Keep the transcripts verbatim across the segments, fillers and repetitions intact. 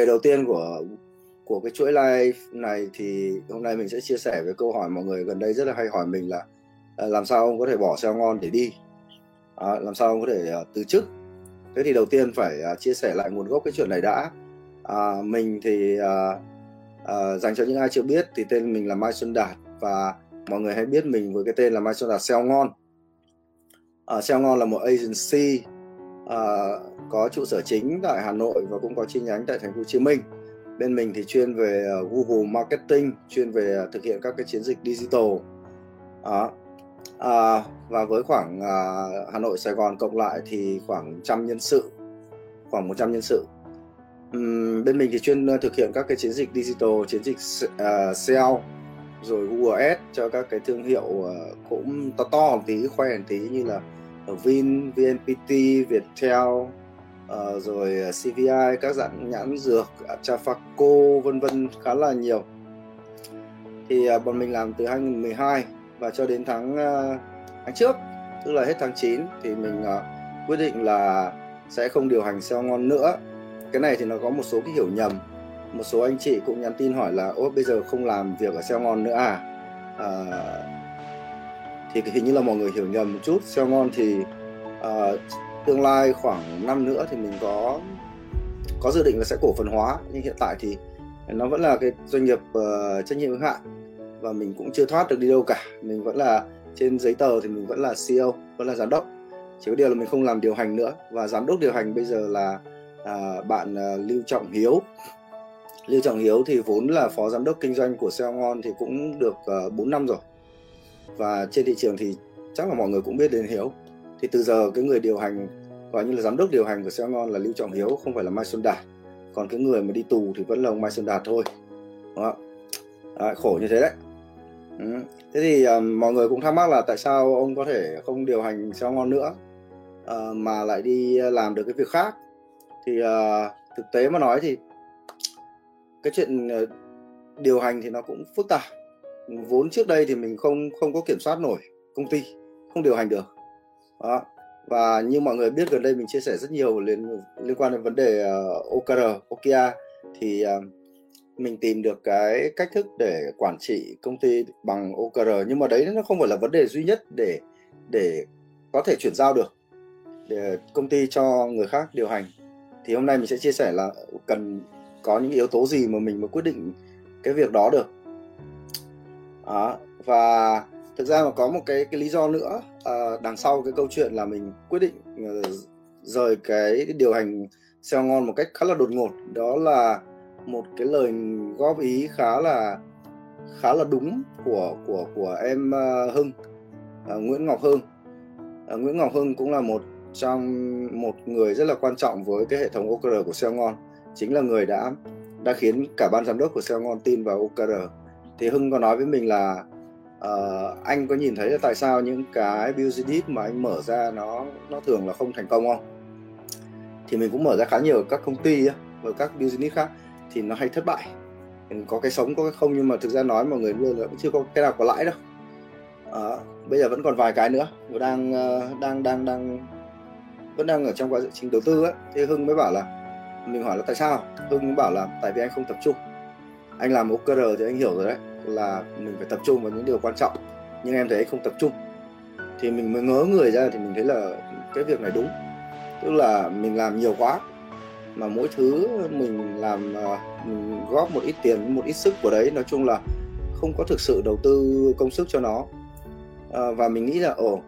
đề đầu tiên của của cái chuỗi live này thì hôm nay mình sẽ chia sẻ với câu hỏi mọi người gần đây rất là hay hỏi mình là làm sao ông có thể bỏ SEONGON để đi, à, làm sao ông có thể uh, từ chức. Thế thì đầu tiên phải uh, chia sẻ lại nguồn gốc cái chuyện này đã. À, mình thì uh, uh, dành cho những ai chưa biết thì tên mình là Mai Xuân Đạt, và mọi người hãy biết mình với cái tên là Mai Xuân Đạt SEONGON. uh, SEONGON là một agency uh, có trụ sở chính tại Hà Nội và cũng có chi nhánh tại Thành phố Hồ Chí Minh. Bên mình thì chuyên về uh, Google Marketing, chuyên về uh, thực hiện các cái chiến dịch digital. Đó. À, và với khoảng à, Hà Nội, Sài Gòn cộng lại thì khoảng trăm nhân sự, khoảng một trăm nhân sự. Uhm, bên mình thì chuyên thực hiện các cái chiến dịch digital, chiến dịch uh, ét e o rồi Google Ads cho các cái thương hiệu uh, cũng to to một tí, khoe một tí như là Vin, vê en pê tê, Viettel, uh, rồi xê vê i, các dạng nhãn dược, Traphaco vân vân, khá là nhiều. Thì uh, bọn mình làm từ hai nghìn mười hai và cho đến tháng tháng trước, tức là hết tháng chín thì mình uh, quyết định là sẽ không điều hành SEONGON nữa. Cái này thì nó có một số cái hiểu nhầm, một số anh chị cũng nhắn tin hỏi là ôi bây giờ không làm việc ở SEONGON nữa à? Uh, thì hình như là mọi người hiểu nhầm một chút. SEONGON thì uh, tương lai khoảng năm nữa thì mình có có dự định là sẽ cổ phần hóa, nhưng hiện tại thì nó vẫn là cái doanh nghiệp uh, trách nhiệm hữu hạn. Và mình cũng chưa thoát được đi đâu cả. Mình vẫn là, trên giấy tờ thì mình vẫn là xê e o, vẫn là giám đốc. Chỉ có điều là mình không làm điều hành nữa. Và giám đốc điều hành bây giờ là à, bạn à, Lưu Trọng Hiếu. Lưu Trọng Hiếu thì vốn là phó giám đốc kinh doanh của SEONGON thì cũng được à, bốn năm rồi. Và trên thị trường thì chắc là mọi người cũng biết đến Hiếu. Thì từ giờ cái người điều hành, gọi như là giám đốc điều hành của SEONGON là Lưu Trọng Hiếu, không phải là Mai Xuân Đạt. Còn cái người mà đi tù thì vẫn là ông Mai Xuân Đạt thôi. Đó. À, khổ như thế đấy. Ừ. Thế thì uh, mọi người cũng thắc mắc là tại sao ông có thể không điều hành SEONGON nữa uh, mà lại đi làm được cái việc khác. Thì uh, thực tế mà nói thì cái chuyện uh, điều hành thì nó cũng phức tạp. Vốn trước đây thì mình không không có kiểm soát nổi công ty, không điều hành được. Đó. Và như mọi người biết, gần đây mình chia sẻ rất nhiều liên, liên quan đến vấn đề uh, ô ca rờ, ô ca rờ thì uh, mình tìm được cái cách thức để quản trị công ty bằng ô ca rờ, nhưng mà đấy nó không phải là vấn đề duy nhất để để có thể chuyển giao được để công ty cho người khác điều hành. Thì hôm nay mình sẽ chia sẻ là cần có những yếu tố gì mà mình mới quyết định cái việc đó được. Đó. Và thực ra mà có một cái, cái lý do nữa à, đằng sau cái câu chuyện là mình quyết định rời cái điều hành SEONGON một cách khá là đột ngột. Đó là một cái lời góp ý khá là khá là đúng của của của em uh, Hưng, uh, Nguyễn Ngọc Hưng. Uh, Nguyễn Ngọc Hưng cũng là một trong một người rất là quan trọng với cái hệ thống ô ca rờ của SEONGON, chính là người đã đã khiến cả ban giám đốc của SEONGON tin vào ô ca rờ. Thì Hưng có nói với mình là uh, anh có nhìn thấy là tại sao những cái business mà anh mở ra nó nó thường là không thành công không? Thì mình cũng mở ra khá nhiều ở các công ty và các business khác, thì nó hay thất bại, có cái sống có cái không, nhưng mà thực ra nói mọi người luôn là cũng chưa có cái nào có lãi đâu. À, bây giờ vẫn còn vài cái nữa vẫn đang đang đang đang vẫn đang ở trong quá trình đầu tư ấy. Thế Hưng mới bảo là, mình hỏi là tại sao, Hưng mới bảo là tại vì anh không tập trung. Anh làm ô ca rờ thì anh hiểu rồi đấy, là mình phải tập trung vào những điều quan trọng, nhưng em thấy anh không tập trung. Thì mình mới ngớ người ra, thì mình thấy là cái việc này đúng, tức là mình làm nhiều quá, mà mỗi thứ mình làm mình góp một ít tiền, một ít sức của đấy, nói chung là không có thực sự đầu tư công sức cho nó. À, và mình nghĩ là ồ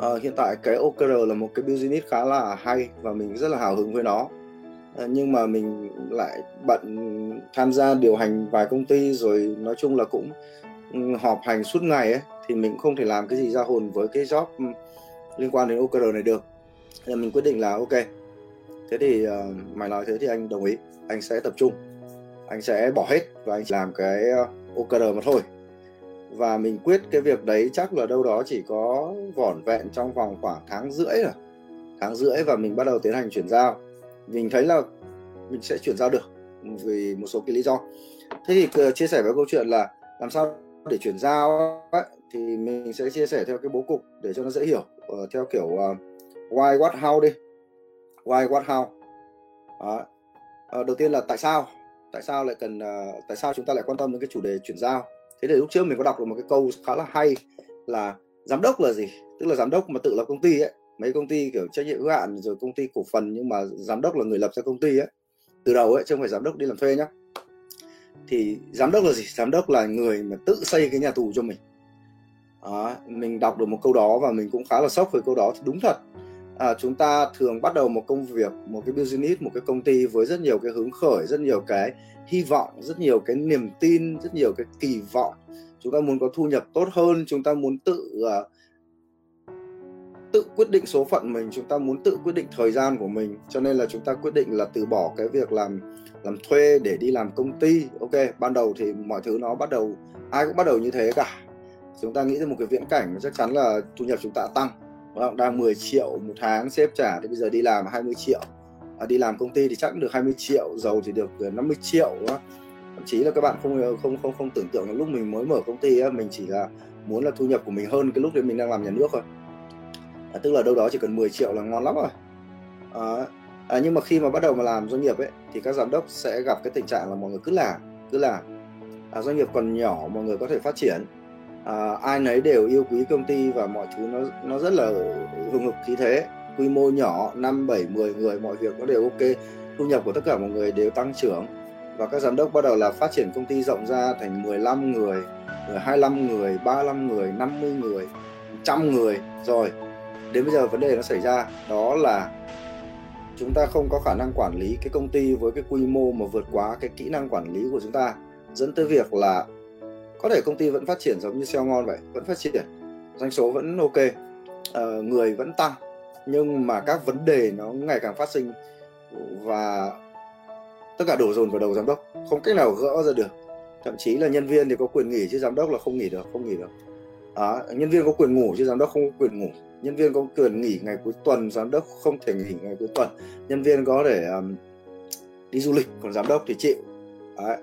à, hiện tại cái ô ca rờ là một cái business khá là hay và mình rất là hào hứng với nó, à, nhưng mà mình lại bận tham gia điều hành vài công ty, rồi nói chung là cũng họp hành suốt ngày ấy, thì mình không thể làm cái gì ra hồn với cái job liên quan đến ô ca rờ này được. Nên mình quyết định là ok, thế thì uh, mày nói thế thì anh đồng ý, anh sẽ tập trung, anh sẽ bỏ hết và anh làm cái uh, ô ca rờ mà thôi. Và mình quyết cái việc đấy chắc là đâu đó chỉ có vỏn vẹn trong vòng khoảng tháng rưỡi rồi, tháng rưỡi và mình bắt đầu tiến hành chuyển giao. Mình thấy là mình sẽ chuyển giao được vì một số cái lý do. Thế thì uh, chia sẻ với câu chuyện là làm sao để chuyển giao ấy, thì mình sẽ chia sẻ theo cái bố cục để cho nó dễ hiểu, uh, theo kiểu uh, why, what, how đi. Why, what, how. Đó. à, đầu tiên là tại sao tại sao lại cần uh, tại sao chúng ta lại quan tâm đến cái chủ đề chuyển giao. Thế thì lúc trước mình có đọc được một cái câu khá là hay là giám đốc là gì, tức là giám đốc mà tự lập công ty ấy, mấy công ty kiểu trách nhiệm hữu hạn rồi công ty cổ phần, nhưng mà giám đốc là người lập ra công ty ấy từ đầu ấy, chứ không phải giám đốc đi làm thuê nhá. Thì giám đốc là gì? Giám đốc là người mà tự xây cái nhà tù cho mình. À, mình đọc được một câu đó và mình cũng khá là sốc với câu đó. Thì đúng thật, à, chúng ta thường bắt đầu một công việc, một cái business, một cái công ty với rất nhiều cái hứng khởi, rất nhiều cái hy vọng, rất nhiều cái niềm tin, rất nhiều cái kỳ vọng. Chúng ta muốn có thu nhập tốt hơn, chúng ta muốn tự uh, tự quyết định số phận mình, chúng ta muốn tự quyết định thời gian của mình. Cho nên là chúng ta quyết định là từ bỏ cái việc làm làm thuê để đi làm công ty. Ok, ban đầu thì mọi thứ nó bắt đầu, ai cũng bắt đầu như thế cả. Chúng ta nghĩ ra một cái viễn cảnh chắc chắn là thu nhập chúng ta tăng, đang mười triệu một tháng sếp trả thì bây giờ đi làm hai mươi triệu, à, đi làm công ty thì chắc được hai mươi triệu, giàu thì được năm mươi triệu đó. Thậm chí là các bạn không không không không tưởng tượng là lúc mình mới mở công ty á, mình chỉ là muốn là thu nhập của mình hơn cái lúc đấy mình đang làm nhà nước thôi, à, tức là đâu đó chỉ cần mười triệu là ngon lắm rồi. à, à, nhưng mà khi mà bắt đầu mà làm doanh nghiệp ấy thì các giám đốc sẽ gặp cái tình trạng là mọi người cứ làm cứ làm à, doanh nghiệp còn nhỏ, mọi người có thể phát triển. À, ai nấy đều yêu quý công ty và mọi thứ nó nó rất là hừng hực khí thế. Quy mô nhỏ, năm, bảy, mười người, mọi việc nó đều ok. Thu nhập của tất cả mọi người đều tăng trưởng. Và các giám đốc bắt đầu là phát triển công ty rộng ra thành mười lăm người, hai mươi lăm người, ba mươi lăm người, năm mươi người, một trăm người. Rồi, đến bây giờ vấn đề nó xảy ra đó là chúng ta không có khả năng quản lý cái công ty với cái quy mô mà vượt quá cái kỹ năng quản lý của chúng ta. Dẫn tới việc là có thể công ty vẫn phát triển giống như SEONGON vậy, vẫn phát triển, doanh số vẫn ok, à, người vẫn tăng, nhưng mà các vấn đề nó ngày càng phát sinh và tất cả đổ dồn vào đầu giám đốc, không cách nào gỡ ra được. Thậm chí là nhân viên thì có quyền nghỉ chứ giám đốc là không nghỉ được, không nghỉ được. À, nhân viên có quyền ngủ chứ giám đốc không có quyền ngủ. Nhân viên có quyền nghỉ ngày cuối tuần, giám đốc không thể nghỉ ngày cuối tuần. Nhân viên có thể um, đi du lịch, còn giám đốc thì chịu. Đấy.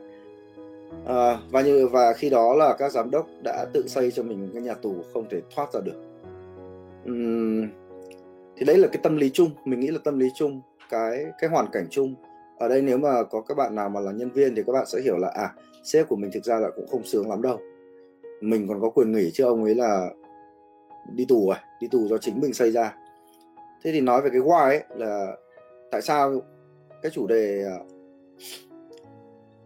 À, và như và khi đó là các giám đốc đã tự xây cho mình một cái nhà tù không thể thoát ra được. Uhm, thì đấy là cái tâm lý chung, mình nghĩ là tâm lý chung, cái cái hoàn cảnh chung. Ở đây nếu mà có các bạn nào mà là nhân viên thì các bạn sẽ hiểu là à, sếp của mình thực ra là cũng không sướng lắm đâu. Mình còn có quyền nghỉ chứ ông ấy là đi tù rồi, đi tù do chính mình xây ra. Thế thì nói về cái why ấy, là tại sao cái chủ đề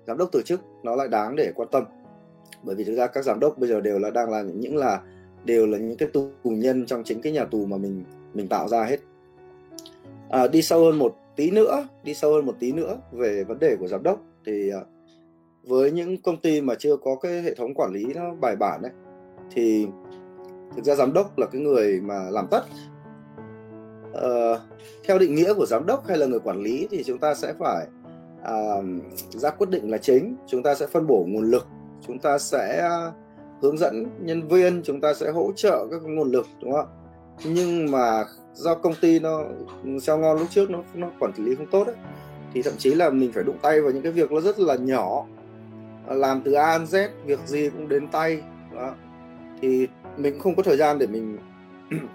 giám đốc từ chức nó lại đáng để quan tâm, bởi vì thực ra các giám đốc bây giờ đều là đang là những là đều là những cái tù nhân trong chính cái nhà tù mà mình mình tạo ra hết. À, đi sâu hơn một tí nữa đi sâu hơn một tí nữa về vấn đề của giám đốc thì với những công ty mà chưa có cái hệ thống quản lý nó bài bản ấy, thì thực ra giám đốc là cái người mà làm tất. À, theo định nghĩa của giám đốc hay là người quản lý thì chúng ta sẽ phải À, ra quyết định là chính, chúng ta sẽ phân bổ nguồn lực, chúng ta sẽ hướng dẫn nhân viên, chúng ta sẽ hỗ trợ các nguồn lực, đúng không? Nhưng mà do công ty nó SEONGON lúc trước nó, nó quản lý không tốt ấy, thì thậm chí là mình phải đụng tay vào những cái việc nó rất là nhỏ, làm từ A đến Z, việc gì cũng đến tay đó. Thì mình không có thời gian để mình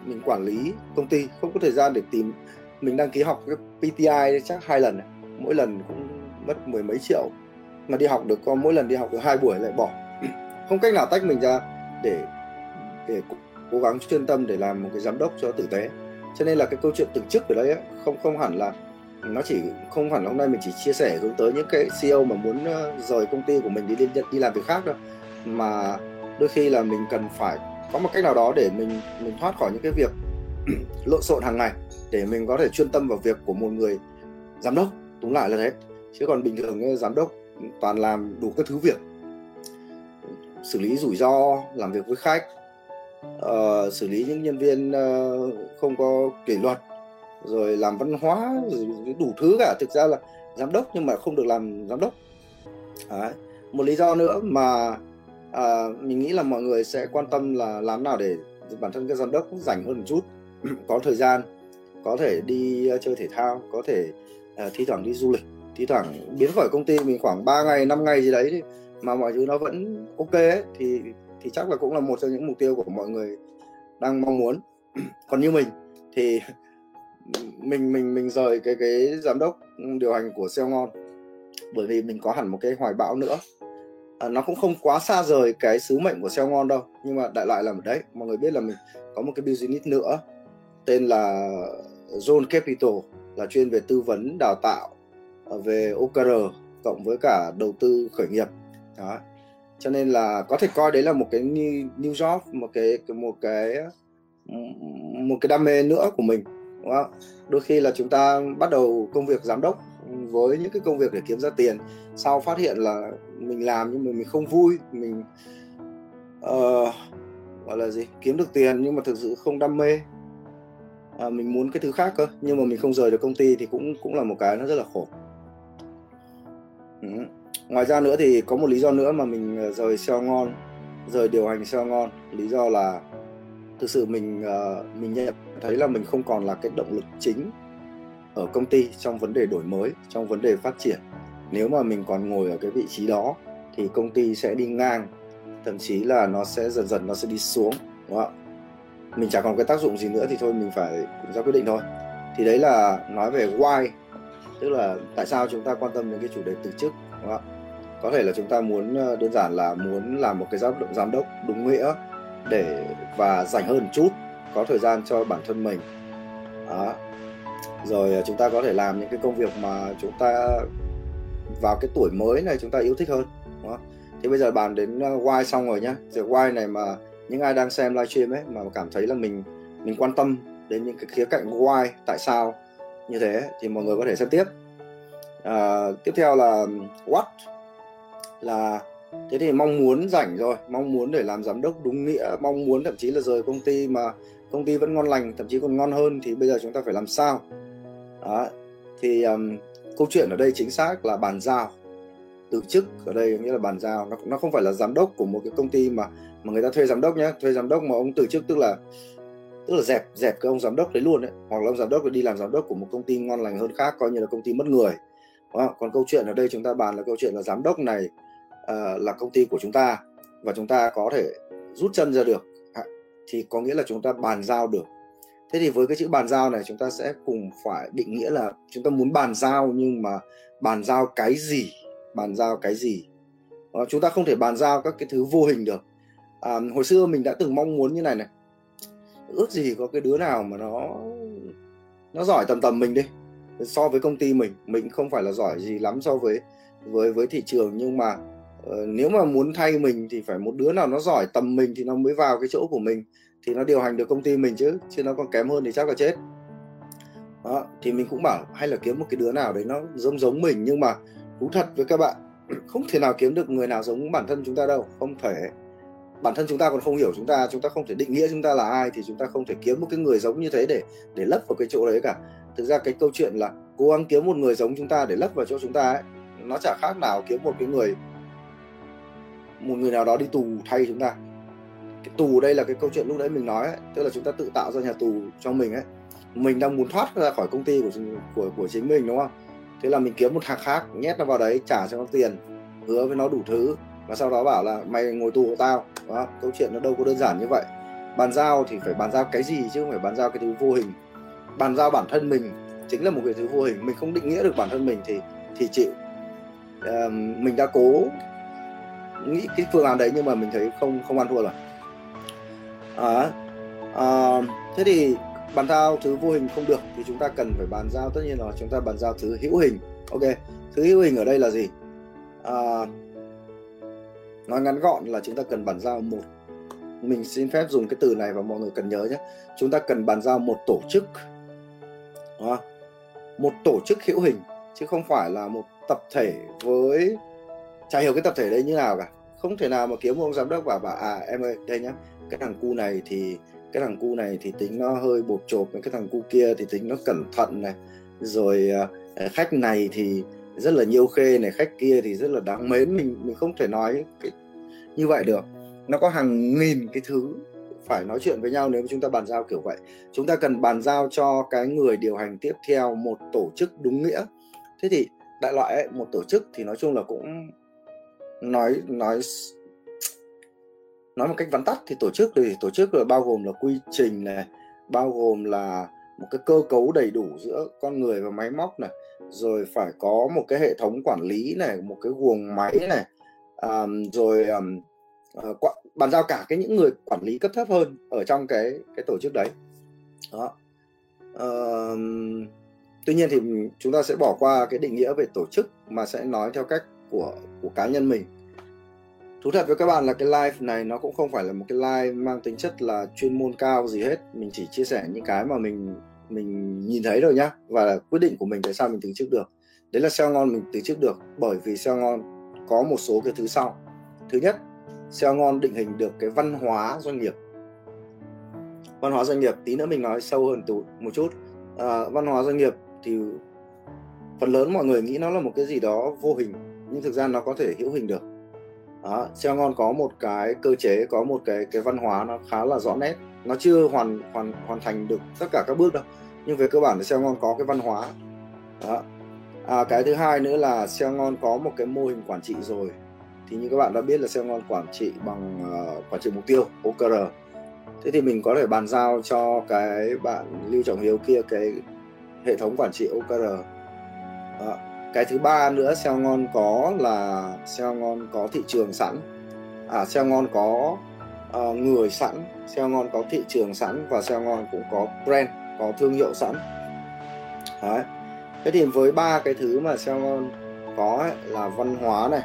mình quản lý công ty, không có thời gian để tìm. Mình đăng ký học cái pê tê i chắc hai lần này, mỗi lần cũng mất mười mấy triệu mà đi học được, có mỗi lần đi học được hai buổi lại bỏ. Không cách nào tách mình ra để để cố gắng chuyên tâm để làm một cái giám đốc cho tử tế. Cho nên là cái câu chuyện từ chức ở đây ấy, không không hẳn là nó chỉ không hẳn là hôm nay mình chỉ chia sẻ hướng tới những cái xê e ô mà muốn rời công ty của mình đi đi, đi làm việc khác đâu, mà đôi khi là mình cần phải có một cách nào đó để mình mình thoát khỏi những cái việc lộn xộn hàng ngày để mình có thể chuyên tâm vào việc của một người giám đốc. Đúng lại là thế, chứ còn bình thường giám đốc toàn làm đủ các thứ việc, xử lý rủi ro, làm việc với khách, uh, xử lý những nhân viên uh, không có kỷ luật, rồi làm văn hóa, rồi đủ thứ cả. Thực ra là giám đốc nhưng mà không được làm giám đốc. Đấy. Một lý do nữa mà uh, mình nghĩ là mọi người sẽ quan tâm là làm nào để bản thân các giám đốc rảnh hơn một chút, có thời gian, có thể đi chơi thể thao, có thể À, thi thoảng đi du lịch, thi thoảng biến khỏi công ty mình khoảng ba ngày, năm ngày gì đấy mà mọi thứ nó vẫn ok ấy, thì thì chắc là cũng là một trong những mục tiêu của mọi người đang mong muốn. Còn như mình thì mình mình mình rời cái cái giám đốc điều hành của SEONGON bởi vì mình có hẳn một cái hoài bão nữa. À, nó cũng không quá xa rời cái sứ mệnh của SEONGON đâu, nhưng mà đại loại là đấy, mọi người biết là mình có một cái business nữa tên là Zone Capital, là chuyên về tư vấn đào tạo về ô ca rờ cộng với cả đầu tư khởi nghiệp. Đó. Cho nên là có thể coi đấy là một cái new job, một cái một cái một cái đam mê nữa của mình, đúng không? Đôi khi là chúng ta bắt đầu công việc giám đốc với những cái công việc để kiếm ra tiền, sau phát hiện là mình làm nhưng mà mình không vui, mình uh, gọi là gì, kiếm được tiền nhưng mà thực sự không đam mê, à, mình muốn cái thứ khác cơ, nhưng mà mình không rời được công ty thì cũng cũng là một cái nó rất là khổ. Ừ. Ngoài ra nữa thì có một lý do nữa mà mình rời SEONGON, rời điều hành SEONGON, lý do là thực sự mình uh, mình nhận thấy là mình không còn là cái động lực chính ở công ty trong vấn đề đổi mới, trong vấn đề phát triển. Nếu mà mình còn ngồi ở cái vị trí đó thì công ty sẽ đi ngang, thậm chí là nó sẽ dần dần nó sẽ đi xuống, đúng không ạ? Mình chả còn cái tác dụng gì nữa thì thôi mình phải ra quyết định thôi. Thì đấy là nói về why, tức là tại sao chúng ta quan tâm đến cái chủ đề từ chức, đúng không ạ? Có thể là chúng ta muốn đơn giản là muốn làm một cái giám đốc đúng nghĩa để và rảnh hơn một chút, có thời gian cho bản thân mình. Đó. Rồi chúng ta có thể làm những cái công việc mà chúng ta vào cái tuổi mới này chúng ta yêu thích hơn, đúng không? Thế bây giờ bàn đến why xong rồi nhá. Giờ why này mà những ai đang xem livestream ấy mà cảm thấy là mình mình quan tâm đến những cái khía cạnh why, tại sao như thế thì mọi người có thể xem tiếp. À, tiếp theo là what, là thế thì mong muốn rảnh rồi, mong muốn để làm giám đốc đúng nghĩa, mong muốn thậm chí là rời công ty mà công ty vẫn ngon lành, thậm chí còn ngon hơn, thì bây giờ chúng ta phải làm sao? Đó. Thì um, câu chuyện ở đây chính xác là bàn giao. Từ chức ở đây nghĩa là bàn giao. Nó, nó không phải là giám đốc của một cái công ty mà, mà người ta thuê giám đốc nhé. Thuê giám đốc mà ông từ chức tức là tức là dẹp dẹp cái ông giám đốc đấy luôn đấy. Hoặc là ông giám đốc đi làm giám đốc của một công ty ngon lành hơn khác, coi như là công ty mất người. Đó. Còn câu chuyện ở đây chúng ta bàn là câu chuyện là giám đốc này uh, là công ty của chúng ta và chúng ta có thể rút chân ra được. Thì có nghĩa là chúng ta bàn giao được. Thế thì với cái chữ bàn giao này chúng ta sẽ cùng phải định nghĩa là chúng ta muốn bàn giao, nhưng mà bàn giao cái gì? Bàn giao cái gì? Chúng ta không thể bàn giao các cái thứ vô hình được. À, hồi xưa mình đã từng mong muốn như này này. Ước gì có cái đứa nào mà nó nó giỏi tầm tầm mình đi. So với công ty mình, mình không phải là giỏi gì lắm so với với với thị trường, nhưng mà nếu mà muốn thay mình thì phải một đứa nào nó giỏi tầm mình thì nó mới vào cái chỗ của mình, thì nó điều hành được công ty mình chứ, chứ nó còn kém hơn thì chắc là chết. Đó, thì mình cũng bảo hay là kiếm một cái đứa nào đấy nó giống giống mình, nhưng mà thú thật với các bạn, không thể nào kiếm được người nào giống bản thân chúng ta đâu, không thể. Bản thân chúng ta còn không hiểu chúng ta, chúng ta không thể định nghĩa chúng ta là ai, thì chúng ta không thể kiếm một cái người giống như thế để, để lấp vào cái chỗ đấy cả. Thực ra cái câu chuyện là cố gắng kiếm một người giống chúng ta để lấp vào chỗ chúng ta ấy, nó chả khác nào kiếm một cái người một người nào đó đi tù thay chúng ta. Cái tù đây là cái câu chuyện lúc đấy mình nói ấy, tức là chúng ta tự tạo ra nhà tù cho mình ấy. Mình đang muốn thoát ra khỏi công ty của của của chính mình, đúng không? Thế là mình kiếm một thằng khác nhét nó vào đấy, trả cho nó tiền, hứa với nó đủ thứ và sau đó bảo là mày ngồi tù của tao. Đó, câu chuyện nó đâu có đơn giản như vậy. Bàn giao thì phải bàn giao cái gì chứ không phải bàn giao cái thứ vô hình. Bàn giao bản thân mình chính là một cái thứ vô hình. Mình không định nghĩa được bản thân mình thì thì chịu. À, mình đã cố nghĩ cái phương án đấy nhưng mà mình thấy không không ăn thua rồi. À, à, thế thì bàn giao thứ vô hình không được thì chúng ta cần phải bàn giao, tất nhiên là chúng ta bàn giao thứ hữu hình. Ok, thứ hữu hình ở đây là gì? À, nói ngắn gọn là chúng ta cần bàn giao một, mình xin phép dùng cái từ này và mọi người cần nhớ nhé, chúng ta cần bàn giao một tổ chức. À, một tổ chức hữu hình chứ không phải là một tập thể với chả hiểu cái tập thể đấy như nào cả. Không thể nào mà kiếm một ông giám đốc và bảo à em ơi đây nhá, cái thằng cu này thì cái thằng cu này thì tính nó hơi bột chộp, cái thằng cu kia thì tính nó cẩn thận này, rồi khách này thì rất là nhiêu khê này, khách kia thì rất là đáng mến. Mình mình không thể nói cái, như vậy được. Nó có hàng nghìn cái thứ phải nói chuyện với nhau nếu chúng ta bàn giao kiểu vậy. Chúng ta cần bàn giao cho cái người điều hành tiếp theo một tổ chức đúng nghĩa. Thế thì đại loại ấy, một tổ chức thì nói chung là cũng nói nói nói một cách vắn tắt thì tổ chức thì tổ chức là bao gồm là quy trình này, bao gồm là một cái cơ cấu đầy đủ giữa con người và máy móc này, rồi phải có một cái hệ thống quản lý này, một cái guồng máy này, um, rồi um, uh, bàn giao cả cái những người quản lý cấp thấp hơn ở trong cái cái tổ chức đấy. Đó. Um, tuy nhiên thì chúng ta sẽ bỏ qua cái định nghĩa về tổ chức mà sẽ nói theo cách của của cá nhân mình. Thú thật với các bạn là cái live này nó cũng không phải là một cái live mang tính chất là chuyên môn cao gì hết. Mình chỉ chia sẻ những cái mà mình mình nhìn thấy rồi nhá, và là quyết định của mình tại sao mình tính trước được. Đấy là SEONGON mình tính trước được bởi vì SEONGON có một số cái thứ sau. Thứ nhất, SEONGON định hình được cái văn hóa doanh nghiệp. Văn hóa doanh nghiệp tí nữa mình nói sâu hơn một chút. À, văn hóa doanh nghiệp thì phần lớn mọi người nghĩ nó là một cái gì đó vô hình, nhưng thực ra nó có thể hữu hình được. Đó, SEONGON có một cái cơ chế, có một cái cái văn hóa nó khá là rõ nét. Nó chưa hoàn hoàn hoàn thành được tất cả các bước đâu, nhưng về cơ bản thì SEONGON có cái văn hóa. Đó. À, cái thứ hai nữa là SEONGON có một cái mô hình quản trị rồi. Thì như các bạn đã biết là SEONGON quản trị bằng uh, quản trị mục tiêu O K R. Thế thì mình có thể bàn giao cho cái bạn Lưu Trọng Hiếu kia cái hệ thống quản trị O K R. Đó. Cái thứ ba nữa, SEONGON có là SEONGON có thị trường sẵn, à SEONGON có uh, người sẵn, SEONGON có thị trường sẵn, và SEONGON cũng có brand, có thương hiệu sẵn. Đấy. Thế thì với ba cái thứ mà SEONGON có ấy, là văn hóa này,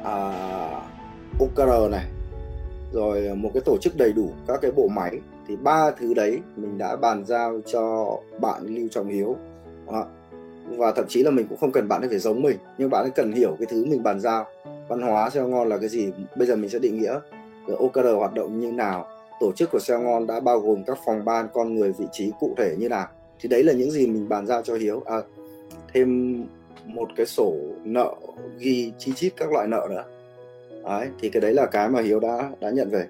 uh, O K R này, rồi một cái tổ chức đầy đủ các cái bộ máy, thì ba thứ đấy mình đã bàn giao cho bạn Lưu Trọng Hiếu. Đó. Và thậm chí là mình cũng không cần bạn ấy phải giống mình, nhưng bạn ấy cần hiểu cái thứ mình bàn giao. Văn hóa SEONGON là cái gì? Bây giờ mình sẽ định nghĩa. Rồi O K R hoạt động như nào? Tổ chức của SEONGON đã bao gồm các phòng ban, con người, vị trí cụ thể như nào? Thì đấy là những gì mình bàn giao cho Hiếu. À, thêm một cái sổ nợ ghi chi chít các loại nợ nữa. Đấy, thì cái đấy là cái mà Hiếu đã đã nhận về.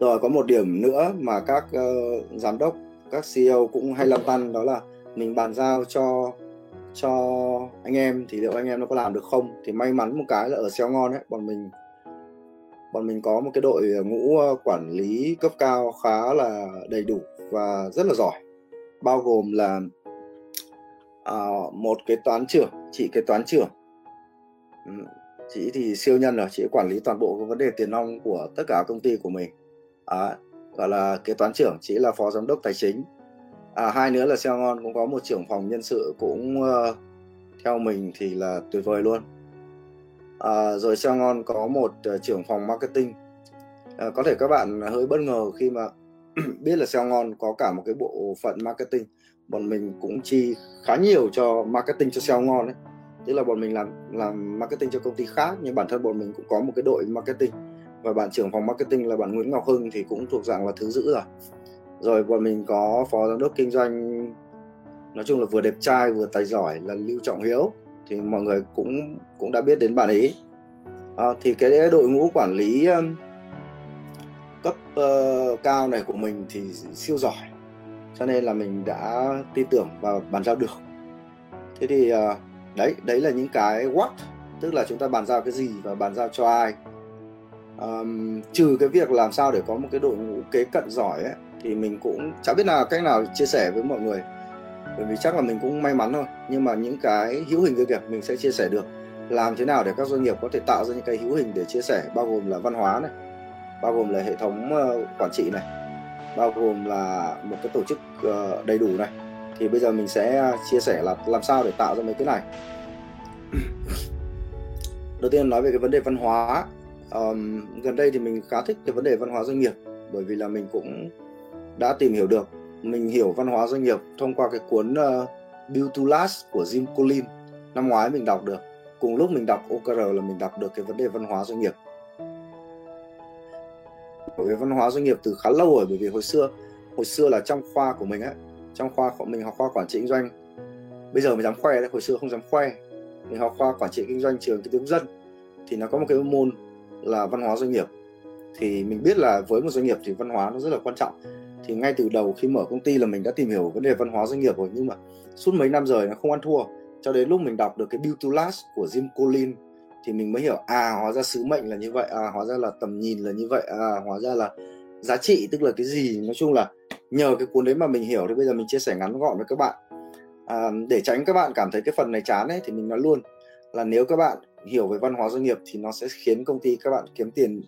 Rồi có một điểm nữa mà các uh, giám đốc, các C E O cũng hay lăn tăn, đó là mình bàn giao cho cho anh em thì liệu anh em nó có làm được không. Thì may mắn một cái là ở SEONGON ấy, bọn mình bọn mình có một cái đội ngũ quản lý cấp cao khá là đầy đủ và rất là giỏi, bao gồm là à, một kế toán trưởng, chị kế toán trưởng, chị thì siêu nhân rồi, chị quản lý toàn bộ cái vấn đề tiền nong của tất cả công ty của mình, à, gọi là kế toán trưởng, chị là phó giám đốc tài chính. À, hai nữa là SEONGON cũng có một trưởng phòng nhân sự cũng uh, theo mình thì là tuyệt vời luôn. À, rồi SEONGON có một uh, trưởng phòng marketing. À, có thể các bạn hơi bất ngờ khi mà biết là SEONGON có cả một cái bộ phận marketing. Bọn mình cũng chi khá nhiều cho marketing cho SEONGON đấy. Tức là bọn mình làm làm marketing cho công ty khác, nhưng bản thân bọn mình cũng có một cái đội marketing. Và bạn trưởng phòng marketing là bạn Nguyễn Ngọc Hưng thì cũng thuộc dạng là thứ dữ rồi. Rồi bọn mình có phó giám đốc kinh doanh, nói chung là vừa đẹp trai vừa tài giỏi là Lưu Trọng Hiếu, thì mọi người cũng cũng đã biết đến bạn ấy. À, thì cái đội ngũ quản lý cấp uh, cao này của mình thì siêu giỏi, cho nên là mình đã tin tưởng và bàn giao được. Thế thì uh, đấy đấy là những cái what, tức là chúng ta bàn giao cái gì và bàn giao cho ai. Um, trừ cái việc làm sao để có một cái đội ngũ kế cận giỏi ấy, thì mình cũng chẳng biết là cách nào chia sẻ với mọi người, bởi vì chắc là mình cũng may mắn thôi. Nhưng mà những cái hữu hình kia kìa mình sẽ chia sẻ được. Làm thế nào để các doanh nghiệp có thể tạo ra những cái hữu hình để chia sẻ, bao gồm là văn hóa này, bao gồm là hệ thống quản trị này, bao gồm là một cái tổ chức đầy đủ này. Thì bây giờ mình sẽ chia sẻ là làm sao để tạo ra mấy cái này. Đầu tiên nói về cái vấn đề văn hóa. um, Gần đây thì mình khá thích cái vấn đề văn hóa doanh nghiệp, bởi vì là mình cũng đã tìm hiểu được, mình hiểu văn hóa doanh nghiệp thông qua cái cuốn uh, Build to Last của Jim Collins. Năm ngoái mình đọc được, cùng lúc mình đọc O K R là mình đọc được cái vấn đề văn hóa doanh nghiệp. Bởi vì văn hóa doanh nghiệp từ khá lâu rồi, bởi vì hồi xưa hồi xưa là trong khoa của mình ấy, trong khoa mình học khoa quản trị kinh doanh, bây giờ mình dám khoe đấy, hồi xưa không dám khoe. Mình học khoa quản trị kinh doanh trường Kinh tế Quốc dân thì nó có một cái môn là văn hóa doanh nghiệp, thì mình biết là với một doanh nghiệp thì văn hóa nó rất là quan trọng. Thì ngay từ đầu khi mở công ty là mình đã tìm hiểu vấn đề văn hóa doanh nghiệp rồi, nhưng mà suốt mấy năm rồi nó không ăn thua. Cho đến lúc mình đọc được cái Build to Last của Jim Collins thì mình mới hiểu, à hóa ra sứ mệnh là như vậy, à hóa ra là tầm nhìn là như vậy, à hóa ra là giá trị tức là cái gì. Nói chung là nhờ cái cuốn đấy mà mình hiểu. Thì bây giờ mình chia sẻ ngắn gọn với các bạn, à, để tránh các bạn cảm thấy cái phần này chán ấy, thì mình nói luôn là nếu các bạn hiểu về văn hóa doanh nghiệp thì nó sẽ khiến công ty các bạn kiếm tiền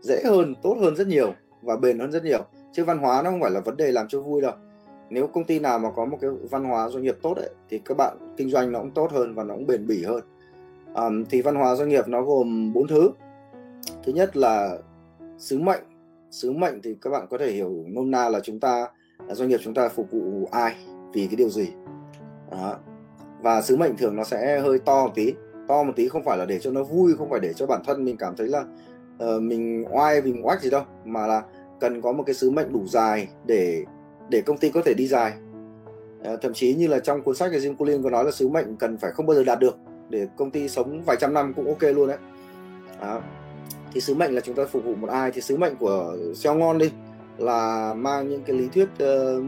dễ hơn, tốt hơn rất nhiều và bền hơn rất nhiều. Chứ văn hóa nó không phải là vấn đề làm cho vui đâu. Nếu công ty nào mà có một cái văn hóa doanh nghiệp tốt ấy, thì các bạn kinh doanh nó cũng tốt hơn và nó cũng bền bỉ hơn. à, Thì văn hóa doanh nghiệp nó gồm bốn thứ. Thứ nhất là sứ mệnh. Sứ mệnh thì các bạn có thể hiểu nôm na là chúng ta, doanh nghiệp chúng ta phục vụ ai, vì cái điều gì. Đó. Và sứ mệnh thường nó sẽ hơi to một tí. To một tí không phải là để cho nó vui, không phải để cho bản thân mình cảm thấy là uh, mình oai, mình oách gì đâu, mà là cần có một cái sứ mệnh đủ dài để để công ty có thể đi dài. Uh, thậm chí như là trong cuốn sách của Jim Collins có nói là sứ mệnh cần phải không bao giờ đạt được, để công ty sống vài trăm năm cũng ok luôn đấy. Đó. Thì sứ mệnh là chúng ta phục vụ một ai. Thì sứ mệnh của SEONGON đi là mang những cái lý thuyết uh,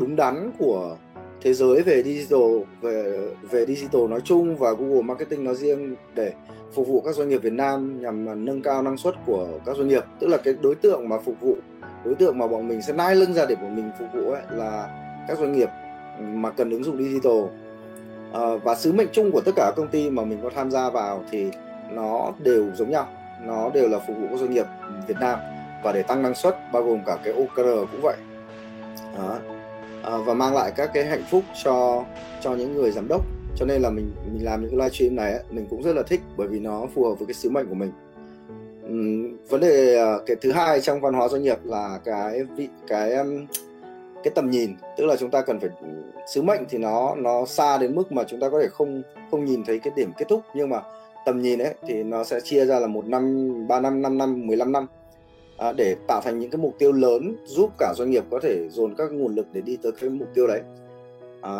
đúng đắn của thế giới về digital, về, về digital nói chung và Google Marketing nói riêng, để phục vụ các doanh nghiệp Việt Nam nhằm nâng cao năng suất của các doanh nghiệp. Tức là cái đối tượng mà phục vụ, đối tượng mà bọn mình sẽ nai lưng ra để bọn mình phục vụ ấy, là các doanh nghiệp mà cần ứng dụng digital. À, và sứ mệnh chung của tất cả công ty mà mình có tham gia vào thì nó đều giống nhau, nó đều là phục vụ các doanh nghiệp Việt Nam và để tăng năng suất, bao gồm cả cái ô ca rờ cũng vậy. Đó. À, và mang lại các cái hạnh phúc cho cho những người giám đốc. Cho nên là mình mình làm những cái livestream này ấy, mình cũng rất là thích bởi vì nó phù hợp với cái sứ mệnh của mình. Uhm, vấn đề cái thứ hai trong văn hóa doanh nghiệp là cái vị cái cái tầm nhìn. Tức là chúng ta cần phải, sứ mệnh thì nó nó xa đến mức mà chúng ta có thể không không nhìn thấy cái điểm kết thúc, nhưng mà tầm nhìn ấy thì nó sẽ chia ra là một năm, ba năm, năm năm, mười lăm năm. À, để tạo thành những cái mục tiêu lớn, giúp cả doanh nghiệp có thể dồn các nguồn lực để đi tới cái mục tiêu đấy. à,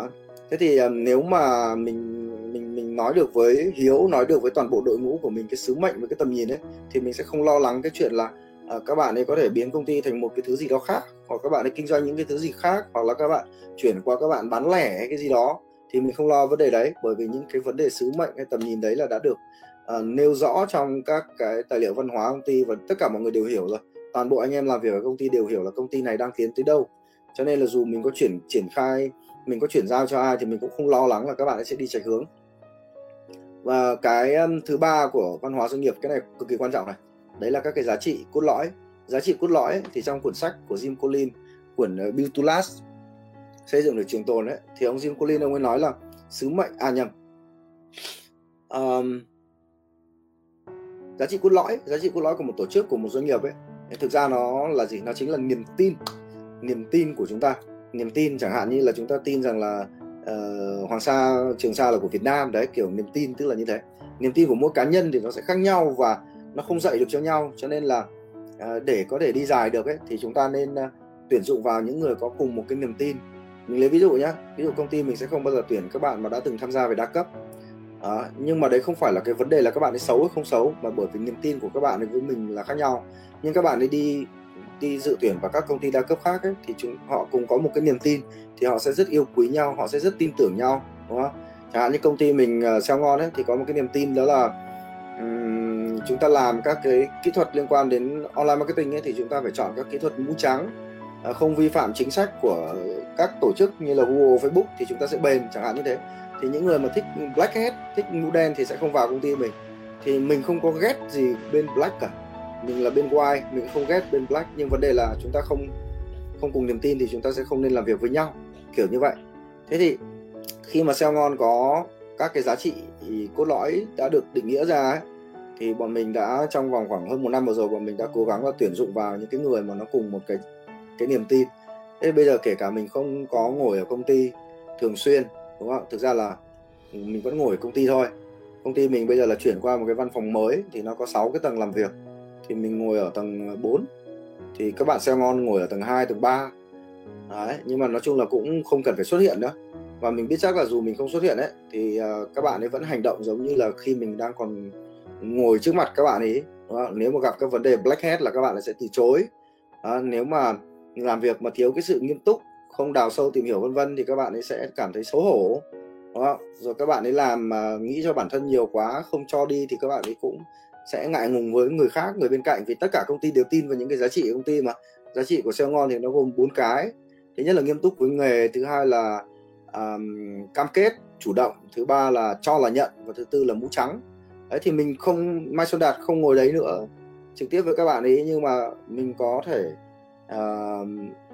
Thế thì à, nếu mà mình, mình mình nói được với Hiếu, nói được với toàn bộ đội ngũ của mình cái sứ mệnh với cái tầm nhìn ấy, thì mình sẽ không lo lắng cái chuyện là à, các bạn ấy có thể biến công ty thành một cái thứ gì đó khác, hoặc các bạn ấy kinh doanh những cái thứ gì khác, hoặc là các bạn chuyển qua các bạn bán lẻ hay cái gì đó. Thì mình không lo vấn đề đấy, bởi vì những cái vấn đề sứ mệnh hay tầm nhìn đấy là đã được Uh, nêu rõ trong các cái tài liệu văn hóa công ty và tất cả mọi người đều hiểu rồi. Toàn bộ anh em làm việc ở công ty đều hiểu là công ty này đang tiến tới đâu. Cho nên là dù mình có chuyển triển khai, mình có chuyển giao cho ai thì mình cũng không lo lắng là các bạn ấy sẽ đi chệch hướng. Và cái um, thứ ba của văn hóa doanh nghiệp, cái này cực kỳ quan trọng này, đấy là các cái giá trị cốt lõi. Giá trị cốt lõi ấy, thì trong cuốn sách của Jim Collins, cuốn uh, Build to Last, xây dựng được trường tồn ấy, thì ông Jim Collins ông ấy nói là sứ mệnh à nhầm um, giá trị cốt lõi, giá trị cốt lõi của một tổ chức, của một doanh nghiệp ấy, thực ra nó là gì? Nó chính là niềm tin, niềm tin của chúng ta. Niềm tin chẳng hạn như là chúng ta tin rằng là uh, Hoàng Sa, Trường Sa là của Việt Nam đấy, kiểu niềm tin tức là như thế. Niềm tin của mỗi cá nhân thì nó sẽ khác nhau và nó không dạy được cho nhau. Cho nên là uh, để có thể đi dài được ấy, thì chúng ta nên uh, tuyển dụng vào những người có cùng một cái niềm tin. Mình lấy ví dụ nhé, ví dụ công ty mình sẽ không bao giờ tuyển các bạn mà đã từng tham gia về đa cấp. À, nhưng mà đấy không phải là cái vấn đề là các bạn ấy xấu hay không xấu, mà bởi vì niềm tin của các bạn ấy với mình là khác nhau. Nhưng các bạn ấy đi đi dự tuyển vào các công ty đa cấp khác ấy, thì chúng họ cùng có một cái niềm tin thì họ sẽ rất yêu quý nhau, họ sẽ rất tin tưởng nhau, đúng không? Chẳng hạn như công ty mình uh, SEONGON ấy thì có một cái niềm tin đó là um, chúng ta làm các cái kỹ thuật liên quan đến online marketing ấy, thì chúng ta phải chọn các kỹ thuật mũ trắng, uh, không vi phạm chính sách của các tổ chức như là Google, Facebook thì chúng ta sẽ bền, chẳng hạn như thế. Thì những người mà thích black hat, thích mũ đen thì sẽ không vào công ty mình. Thì mình không có ghét gì bên black cả, mình là bên white, mình không ghét bên black, nhưng vấn đề là chúng ta không không cùng niềm tin thì chúng ta sẽ không nên làm việc với nhau, kiểu như vậy. Thế thì khi mà SEONGON có các cái giá trị cốt lõi đã được định nghĩa ra ấy, thì bọn mình đã trong vòng khoảng hơn một năm vừa rồi, bọn mình đã cố gắng là tuyển dụng vào những cái người mà nó cùng một cái cái niềm tin. Thế bây giờ kể cả mình không có ngồi ở công ty thường xuyên, đúng không? Thực ra là mình vẫn ngồi ở công ty thôi. Công ty mình bây giờ là chuyển qua một cái văn phòng mới thì nó có sáu cái tầng làm việc. Thì mình ngồi ở tầng bốn, thì các bạn SEONGON ngồi ở tầng hai, tầng ba. Đấy, nhưng mà nói chung là cũng không cần phải xuất hiện nữa. Và mình biết chắc là dù mình không xuất hiện ấy, thì các bạn ấy vẫn hành động giống như là khi mình đang còn ngồi trước mặt các bạn ấy, đúng không? Nếu mà gặp các vấn đề black hat là các bạn ấy sẽ từ chối. Đấy, nếu mà làm việc mà thiếu cái sự nghiêm túc, không đào sâu tìm hiểu vân vân thì các bạn ấy sẽ cảm thấy xấu hổ, đúng không? Rồi các bạn ấy làm mà nghĩ cho bản thân nhiều quá, không cho đi thì các bạn ấy cũng sẽ ngại ngùng với người khác, người bên cạnh, vì tất cả công ty đều tin vào những cái giá trị của công ty mà. giá trị của SEONGON thì nó gồm bốn cái. Thứ nhất là nghiêm túc với nghề, thứ hai là um, cam kết, chủ động, thứ ba là cho là nhận, và thứ tư là mũ trắng. Đấy, thì mình không, Mai Xuân Đạt không ngồi đấy nữa trực tiếp với các bạn ấy, nhưng mà mình có thể uh,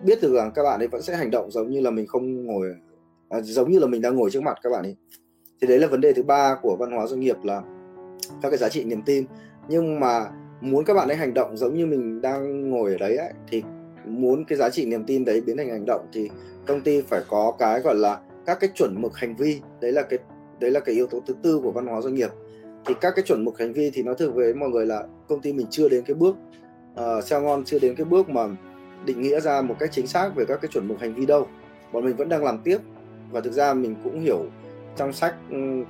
biết được rằng các bạn ấy vẫn sẽ hành động giống như là mình không ngồi, uh, giống như là mình đang ngồi trước mặt các bạn ấy. Thì đấy là vấn đề thứ ba của văn hóa doanh nghiệp, là các cái giá trị niềm tin. Nhưng mà muốn các bạn ấy hành động giống như mình đang ngồi ở đấy ấy, thì muốn cái giá trị niềm tin đấy biến thành hành động thì công ty phải có cái gọi là các cái chuẩn mực hành vi. Đấy là cái đấy là cái yếu tố thứ tư của văn hóa doanh nghiệp. Thì các cái chuẩn mực hành vi thì nó thực với mọi người là công ty mình chưa đến cái bước uh, SEONGON chưa đến cái bước mà định nghĩa ra một cách chính xác về các cái chuẩn mực hành vi đâu. Bọn mình vẫn đang làm tiếp, và thực ra mình cũng hiểu trong sách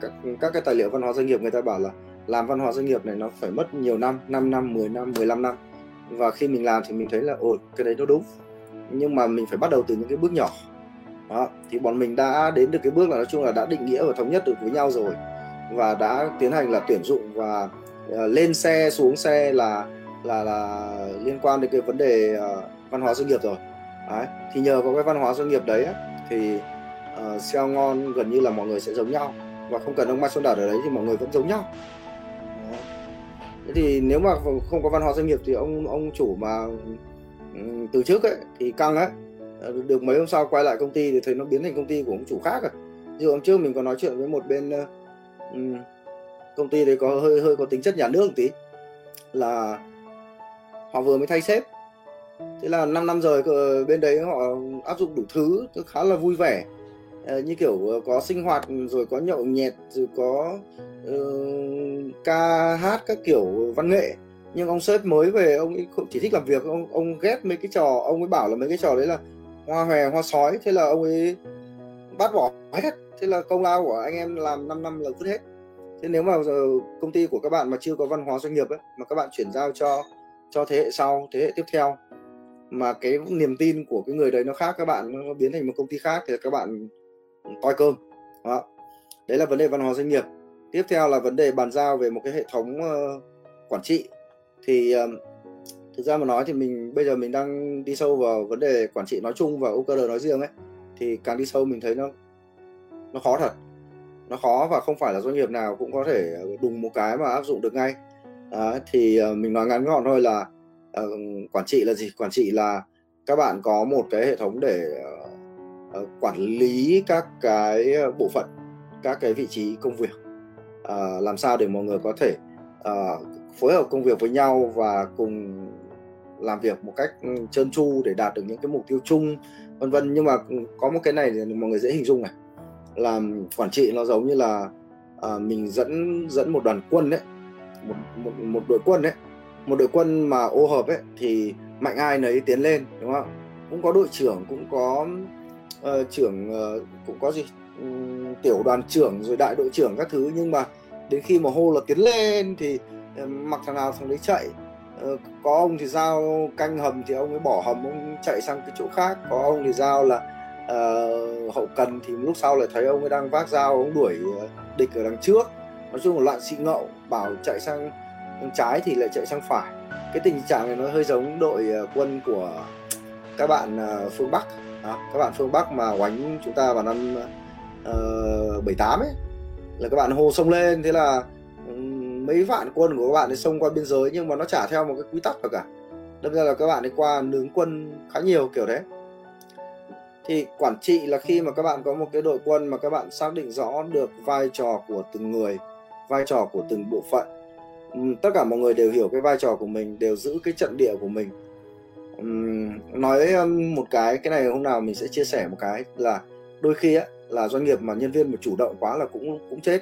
các, các cái tài liệu văn hóa doanh nghiệp, người ta bảo là làm văn hóa doanh nghiệp này nó phải mất nhiều năm, năm năm, mười năm, mười lăm năm. Và khi mình làm thì mình thấy là ồ, cái đấy nó đúng, nhưng mà mình phải bắt đầu từ những cái bước nhỏ. Đó, thì bọn mình đã đến được cái bước là nói chung là đã định nghĩa và thống nhất được với nhau rồi, và đã tiến hành là tuyển dụng và uh, lên xe, xuống xe là là là liên quan đến cái vấn đề uh, văn hóa doanh nghiệp rồi. Đấy, thì nhờ có cái văn hóa doanh nghiệp đấy ấy, thì uh, SEONGON gần như là mọi người sẽ giống nhau, và không cần ông Mai Xuân Đạt ở đấy thì mọi người vẫn giống nhau. Thế thì nếu mà không có văn hóa doanh nghiệp thì ông ông chủ mà từ trước ấy thì căng ấy, được mấy hôm sau quay lại công ty thì thấy nó biến thành công ty của ông chủ khác rồi. Ví dụ hôm trước mình có nói chuyện với một bên um, công ty đấy có hơi hơi có tính chất nhà nước một tí, là họ vừa mới thay sếp, thế là năm năm rồi bên đấy họ áp dụng đủ thứ, khá là vui vẻ, như kiểu có sinh hoạt rồi có nhậu nhẹt rồi có uh, ca hát các kiểu văn nghệ. Nhưng ông sếp mới về, ông ấy chỉ thích làm việc, ông, ông ghét mấy cái trò, ông ấy bảo là mấy cái trò đấy là hoa hòe hoa sói, thế là ông ấy bắt bỏ hết, thế là công lao của anh em làm năm năm là vứt hết. Thế nếu mà công ty của các bạn mà chưa có văn hóa doanh nghiệp ấy, mà các bạn chuyển giao cho cho thế hệ sau, thế hệ tiếp theo, mà cái niềm tin của cái người đấy nó khác các bạn, nó biến thành một công ty khác thì các bạn toi cơm. Đó, đấy là vấn đề văn hóa doanh nghiệp. Tiếp theo là vấn đề bàn giao về một cái hệ thống uh, quản trị. Thì uh, thực ra mà nói thì mình bây giờ mình đang đi sâu vào vấn đề quản trị nói chung và ô ca rờ nói riêng ấy, thì càng đi sâu mình thấy nó nó khó thật, nó khó, và không phải là doanh nghiệp nào cũng có thể đùng một cái mà áp dụng được ngay. Đó, thì uh, mình nói ngắn gọn thôi là uh, quản trị là gì? Quản trị là các bạn có một cái hệ thống để uh, quản lý các cái bộ phận, các cái vị trí công việc, à, làm sao để mọi người có thể à, phối hợp công việc với nhau và cùng làm việc một cách trơn tru để đạt được những cái mục tiêu chung, vân vân. Nhưng mà có một cái này thì mọi người dễ hình dung này, là quản trị nó giống như là à, mình dẫn dẫn một đoàn quân đấy, một, một một đội quân đấy, một đội quân mà ô hợp ấy thì mạnh ai nấy tiến lên, đúng không? Cũng có đội trưởng, cũng có Uh, trưởng uh, cũng có gì um, tiểu đoàn trưởng rồi đại đội trưởng các thứ, nhưng mà đến khi mà hô là tiến lên thì uh, mặc thằng nào thằng đấy chạy, uh, có ông thì giao canh hầm thì ông ấy bỏ hầm, ông chạy sang cái chỗ khác, có ông thì giao là uh, hậu cần thì lúc sau lại thấy ông ấy đang vác dao, ông đuổi uh, địch ở đằng trước. Nói chung là loạn xị ngậu, bảo chạy sang trái thì lại chạy sang phải. Cái tình trạng này nó hơi giống đội uh, quân của các bạn uh, phương Bắc. À, các bạn phương Bắc mà oánh chúng ta vào năm uh, bảy tám ấy, là các bạn hô xông lên, thế là um, mấy vạn quân của các bạn ấy xông qua biên giới, nhưng mà nó chả theo một cái quy tắc nào cả, đâm ra là các bạn ấy qua nướng quân khá nhiều kiểu đấy. Thì quản trị là khi mà các bạn có một cái đội quân mà các bạn xác định rõ được vai trò của từng người, vai trò của từng bộ phận, uhm, tất cả mọi người đều hiểu cái vai trò của mình, đều giữ cái trận địa của mình. Um, nói um, một cái cái này hôm nào mình sẽ chia sẻ một cái là đôi khi á, là doanh nghiệp mà nhân viên mà chủ động quá là cũng cũng chết.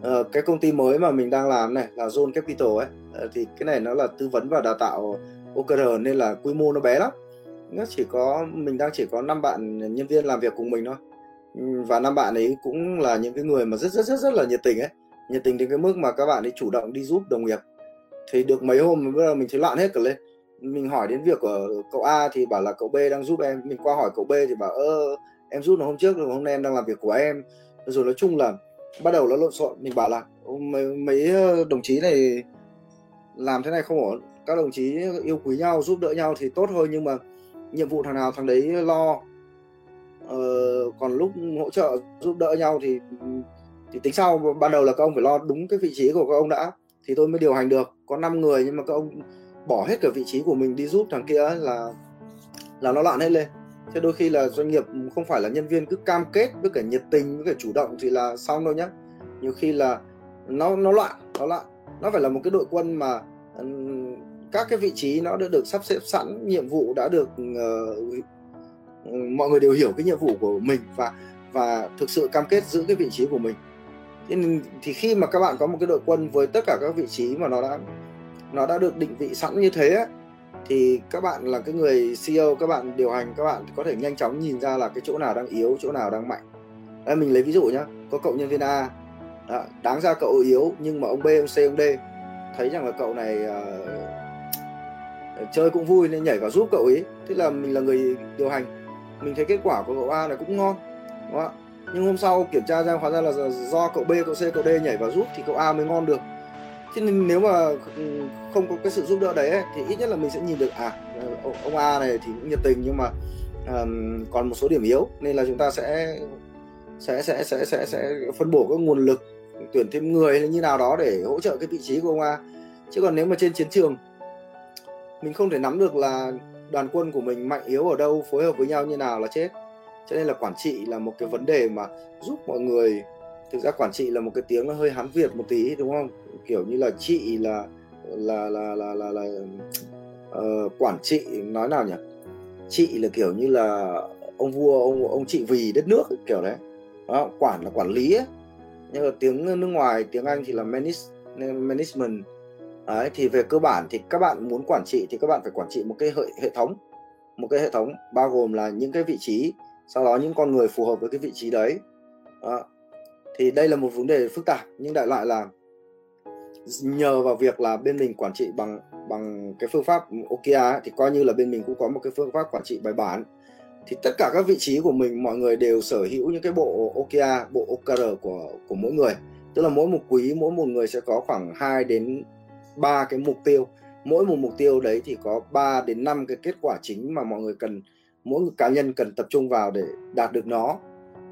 Uh, cái công ty mới mà mình đang làm này là Zone Capital ấy, uh, thì cái này nó là tư vấn và đào tạo ô ca rờ nên là quy mô nó bé lắm, nó chỉ có mình đang chỉ có năm bạn nhân viên làm việc cùng mình thôi, um, và năm bạn ấy cũng là những cái người mà rất rất rất rất là nhiệt tình ấy, nhiệt tình đến cái mức mà các bạn ấy chủ động đi giúp đồng nghiệp. Thì được mấy hôm mà mình thấy loạn hết cả lên. Mình hỏi đến việc của cậu A thì bảo là cậu B đang giúp em, mình qua hỏi cậu B thì bảo ơ em giúp nó hôm trước rồi, hôm nay em đang làm việc của em. Rồi nói chung là bắt đầu nó lộn xộn. Mình bảo là mấy, mấy đồng chí này làm thế này không ổn, các đồng chí yêu quý nhau, giúp đỡ nhau thì tốt hơn, nhưng mà nhiệm vụ thằng nào thằng đấy lo. Ờ, còn lúc hỗ trợ giúp đỡ nhau thì thì tính sau. Ban đầu là các ông phải lo đúng cái vị trí của các ông đã thì tôi mới điều hành được. Có năm người nhưng mà các ông bỏ hết cả vị trí của mình đi giúp thằng kia là là nó loạn hết lên. Thế đôi khi là doanh nghiệp không phải là nhân viên cứ cam kết với cả nhiệt tình với cả chủ động thì là xong đâu nhá. Nhiều khi là nó nó loạn, nó loạn. Nó phải là một cái đội quân mà các cái vị trí nó đã được sắp xếp sẵn, nhiệm vụ đã được uh, mọi người đều hiểu cái nhiệm vụ của mình và và thực sự cam kết giữ cái vị trí của mình. Thế nên thì khi mà các bạn có một cái đội quân với tất cả các vị trí mà nó đã nó đã được định vị sẵn như thế ấy, thì các bạn là cái người xê e ô, các bạn điều hành, các bạn có thể nhanh chóng nhìn ra là cái chỗ nào đang yếu, chỗ nào đang mạnh. Đây, mình lấy ví dụ nhá, có cậu nhân viên A, à, đáng ra cậu yếu nhưng mà ông B, ông C, ông D thấy rằng là cậu này uh, chơi cũng vui nên nhảy vào giúp cậu ấy. Thế là mình là người điều hành, mình thấy kết quả của cậu A này cũng ngon, đúng không? Nhưng hôm sau kiểm tra ra hóa ra là do cậu B, cậu C, cậu D nhảy vào giúp thì cậu A mới ngon được. Thế nên nếu mà không có cái sự giúp đỡ đấy ấy, thì ít nhất là mình sẽ nhìn được à ông A này thì cũng nhiệt tình nhưng mà um, còn một số điểm yếu, nên là chúng ta sẽ sẽ sẽ sẽ sẽ sẽ phân bổ các nguồn lực, tuyển thêm người như nào đó để hỗ trợ cái vị trí của ông A. Chứ còn nếu mà trên chiến trường mình không thể nắm được là đoàn quân của mình mạnh yếu ở đâu, phối hợp với nhau như nào là chết. Cho nên là quản trị là một cái vấn đề mà giúp mọi người. Thực ra quản trị là một cái tiếng nó hơi Hán Việt một tí, đúng không? Kiểu như là trị là là là là là, là uh, quản trị, nói nào nhỉ? Trị là kiểu như là ông vua ông ông trị vì đất nước ấy, kiểu đấy. Đó, quản là quản lý ấy. Nhưng mà tiếng nước ngoài, tiếng Anh thì là manage, management. Đấy, thì về cơ bản thì các bạn muốn quản trị thì các bạn phải quản trị một cái hệ thống, một cái hệ thống bao gồm là những cái vị trí, sau đó những con người phù hợp với cái vị trí đấy. Đó. Thì đây là một vấn đề phức tạp, nhưng đại loại là nhờ vào việc là bên mình quản trị bằng bằng cái phương pháp ô ca rờ ấy, thì coi như là bên mình cũng có một cái phương pháp quản trị bài bản. Thì tất cả các vị trí của mình, mọi người đều sở hữu những cái bộ ô ca rờ, bộ ô ca rờ của của mỗi người. Tức là mỗi một quý, mỗi một người sẽ có khoảng hai đến ba cái mục tiêu. Mỗi một mục tiêu đấy thì có ba đến năm cái kết quả chính mà mọi người cần, mỗi cá nhân cần tập trung vào để đạt được nó.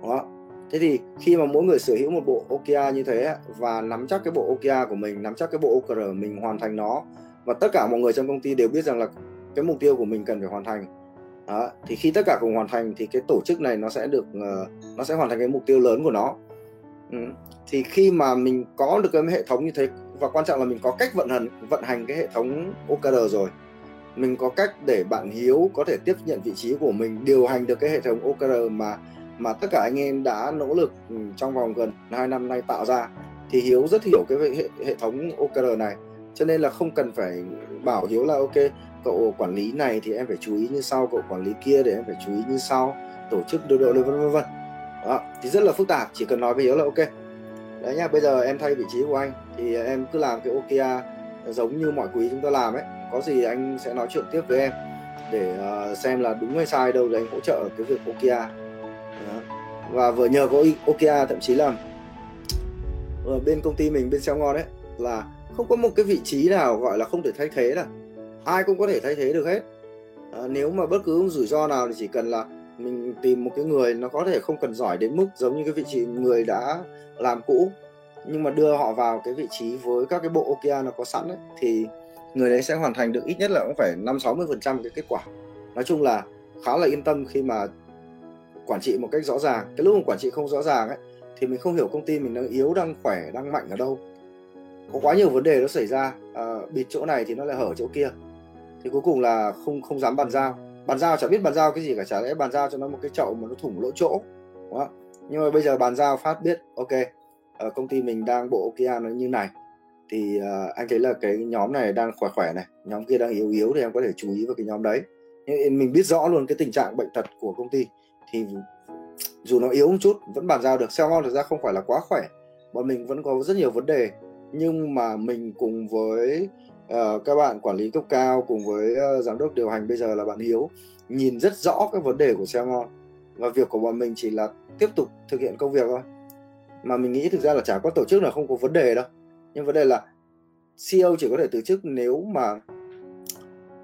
Đó. Thế thì khi mà mỗi người sở hữu một bộ ô ca rờ như thế và nắm chắc cái bộ ô ca rờ của mình, nắm chắc cái bộ ô ca rờ mình hoàn thành nó, và tất cả mọi người trong công ty đều biết rằng là cái mục tiêu của mình cần phải hoàn thành. Đó. Thì khi tất cả cùng hoàn thành thì cái tổ chức này nó sẽ được nó sẽ hoàn thành cái mục tiêu lớn của nó. Ừ. Thì khi mà mình có được cái hệ thống như thế, và quan trọng là mình có cách vận hành vận hành cái hệ thống ô ca rờ rồi, mình có cách để bạn Hiếu có thể tiếp nhận vị trí của mình, điều hành được cái hệ thống ô ca rờ mà mà tất cả anh em đã nỗ lực trong vòng gần hai năm nay tạo ra, thì Hiếu rất hiểu cái hệ, hệ thống ô ca rờ này. Cho nên là không cần phải bảo Hiếu là ok, cậu quản lý này thì em phải chú ý như sau, cậu quản lý kia thì em phải chú ý như sau, tổ chức đội đội vân vân vân. Thì rất là phức tạp, chỉ cần nói với Hiếu là ok đấy nha, bây giờ em thay vị trí của anh thì em cứ làm cái ô ca rờ giống như mọi quý chúng ta làm ấy, có gì anh sẽ nói chuyện tiếp với em để xem là đúng hay sai đâu để anh hỗ trợ cái việc ô ca rờ. Và vừa nhờ có ô ca rờ, thậm chí là ở bên công ty mình, bên SEONGON đấy, là không có một cái vị trí nào gọi là không thể thay thế, là ai cũng có thể thay thế được hết. À, nếu mà bất cứ rủi ro nào thì chỉ cần là mình tìm một cái người nó có thể không cần giỏi đến mức giống như cái vị trí người đã làm cũ, nhưng mà đưa họ vào cái vị trí với các cái bộ ô ca rờ nó có sẵn ấy, thì người đấy sẽ hoàn thành được ít nhất là cũng phải năm đến sáu mươi phần trăm cái kết quả. Nói chung là khá là yên tâm khi mà quản trị một cách rõ ràng. Cái lúc mà quản trị không rõ ràng ấy, thì mình không hiểu công ty mình đang yếu, đang khỏe, đang mạnh ở đâu. Có quá nhiều vấn đề nó xảy ra, à, bịt chỗ này thì nó lại hở chỗ kia. Thì cuối cùng là không không dám bàn giao. Bàn giao chả biết bàn giao cái gì cả, chả lẽ bàn giao cho nó một cái chậu mà nó thủng lỗ chỗ. Đó. Nhưng mà bây giờ bàn giao phát biết, ok, à, công ty mình đang bộ ô ca rờ nó như này. Thì à, anh thấy là cái nhóm này đang khỏe khỏe này, nhóm kia đang yếu yếu thì em có thể chú ý vào cái nhóm đấy. Nhưng mình biết rõ luôn cái tình trạng bệnh tật của công ty. Thì dù nó yếu một chút vẫn bàn giao được. SEONGON thực ra không phải là quá khỏe, bọn mình vẫn có rất nhiều vấn đề, nhưng mà mình cùng với uh, các bạn quản lý cấp cao, cùng với uh, giám đốc điều hành bây giờ là bạn Hiếu, nhìn rất rõ các vấn đề của SEONGON, và việc của bọn mình chỉ là tiếp tục thực hiện công việc thôi. Mà mình nghĩ thực ra là chả có tổ chức nào không có vấn đề đâu, nhưng vấn đề là xê e ô chỉ có thể từ chức nếu mà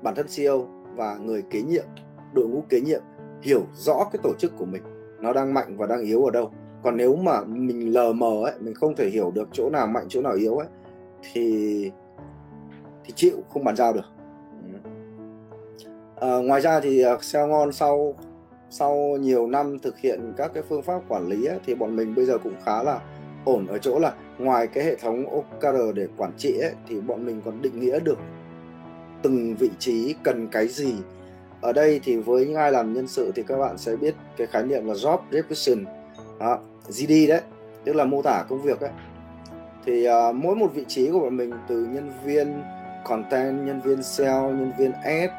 bản thân xê e ô và người kế nhiệm, đội ngũ kế nhiệm hiểu rõ cái tổ chức của mình nó đang mạnh và đang yếu ở đâu. Còn nếu mà mình lờ mờ ấy, mình không thể hiểu được chỗ nào mạnh chỗ nào yếu ấy, thì thì chịu, không bàn giao được. À, ngoài ra thì SEONGON sau sau nhiều năm thực hiện các cái phương pháp quản lý ấy, thì bọn mình bây giờ cũng khá là ổn ở chỗ là ngoài cái hệ thống ô ca rờ để quản trị ấy, thì bọn mình còn định nghĩa được từng vị trí cần cái gì. Ở đây thì với những ai làm nhân sự thì các bạn sẽ biết cái khái niệm là job description, à, giê đê đấy, tức là mô tả công việc ấy. Thì à, mỗi một vị trí của bọn mình từ nhân viên content, nhân viên sale, nhân viên ad,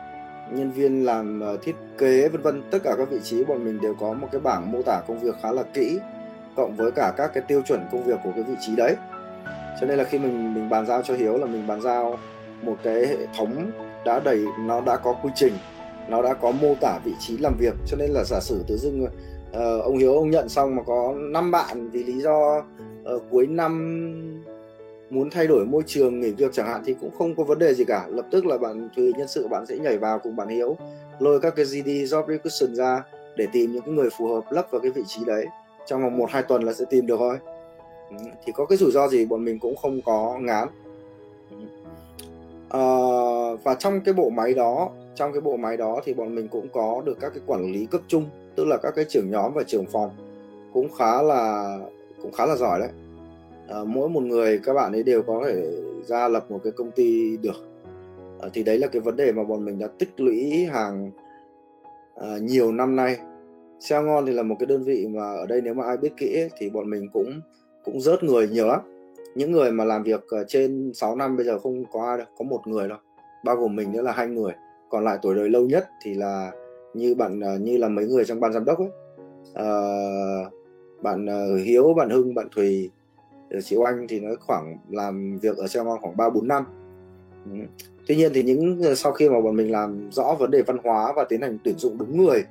nhân viên làm thiết kế vân vân, tất cả các vị trí bọn mình đều có một cái bảng mô tả công việc khá là kỹ, cộng với cả các cái tiêu chuẩn công việc của cái vị trí đấy. Cho nên là khi mình mình bàn giao cho Hiếu là mình bàn giao một cái hệ thống đã đầy, nó đã có quy trình, nó đã có mô tả vị trí làm việc. Cho nên là giả sử tự dưng uh, ông Hiếu ông nhận xong mà có năm bạn vì lý do uh, cuối năm muốn thay đổi môi trường, nghỉ việc chẳng hạn, thì cũng không có vấn đề gì cả. Lập tức là bạn tùy nhân sự bạn sẽ nhảy vào cùng bạn Hiếu, lôi các cái giê đê job description ra để tìm những cái người phù hợp lấp vào cái vị trí đấy. Trong vòng một hai tuần là sẽ tìm được thôi. Thì có cái rủi ro gì bọn mình cũng không có ngán. À, và trong cái bộ máy đó, trong cái bộ máy đó thì bọn mình cũng có được các cái quản lý cấp trung, tức là các cái trưởng nhóm và trưởng phòng cũng khá là cũng khá là giỏi đấy. À, mỗi một người các bạn ấy đều có thể ra lập một cái công ty được. À, thì đấy là cái vấn đề mà bọn mình đã tích lũy hàng à, nhiều năm nay. SEONGON thì là một cái đơn vị mà ở đây nếu mà ai biết kỹ ấy, thì bọn mình cũng cũng rớt người nhiều lắm. Những người mà làm việc trên sáu năm bây giờ không có ai đâu, có một người đâu, bao gồm mình nữa là hai người. Còn lại tuổi đời lâu nhất thì là như bạn như là mấy người trong ban giám đốc ấy, à, bạn Hiếu, bạn Hưng, bạn Thùy, chị Oanh thì nó khoảng làm việc ở SEONGON khoảng ba bốn năm. Tuy nhiên thì những sau khi mà bọn mình làm rõ vấn đề văn hóa và tiến hành tuyển dụng đúng người,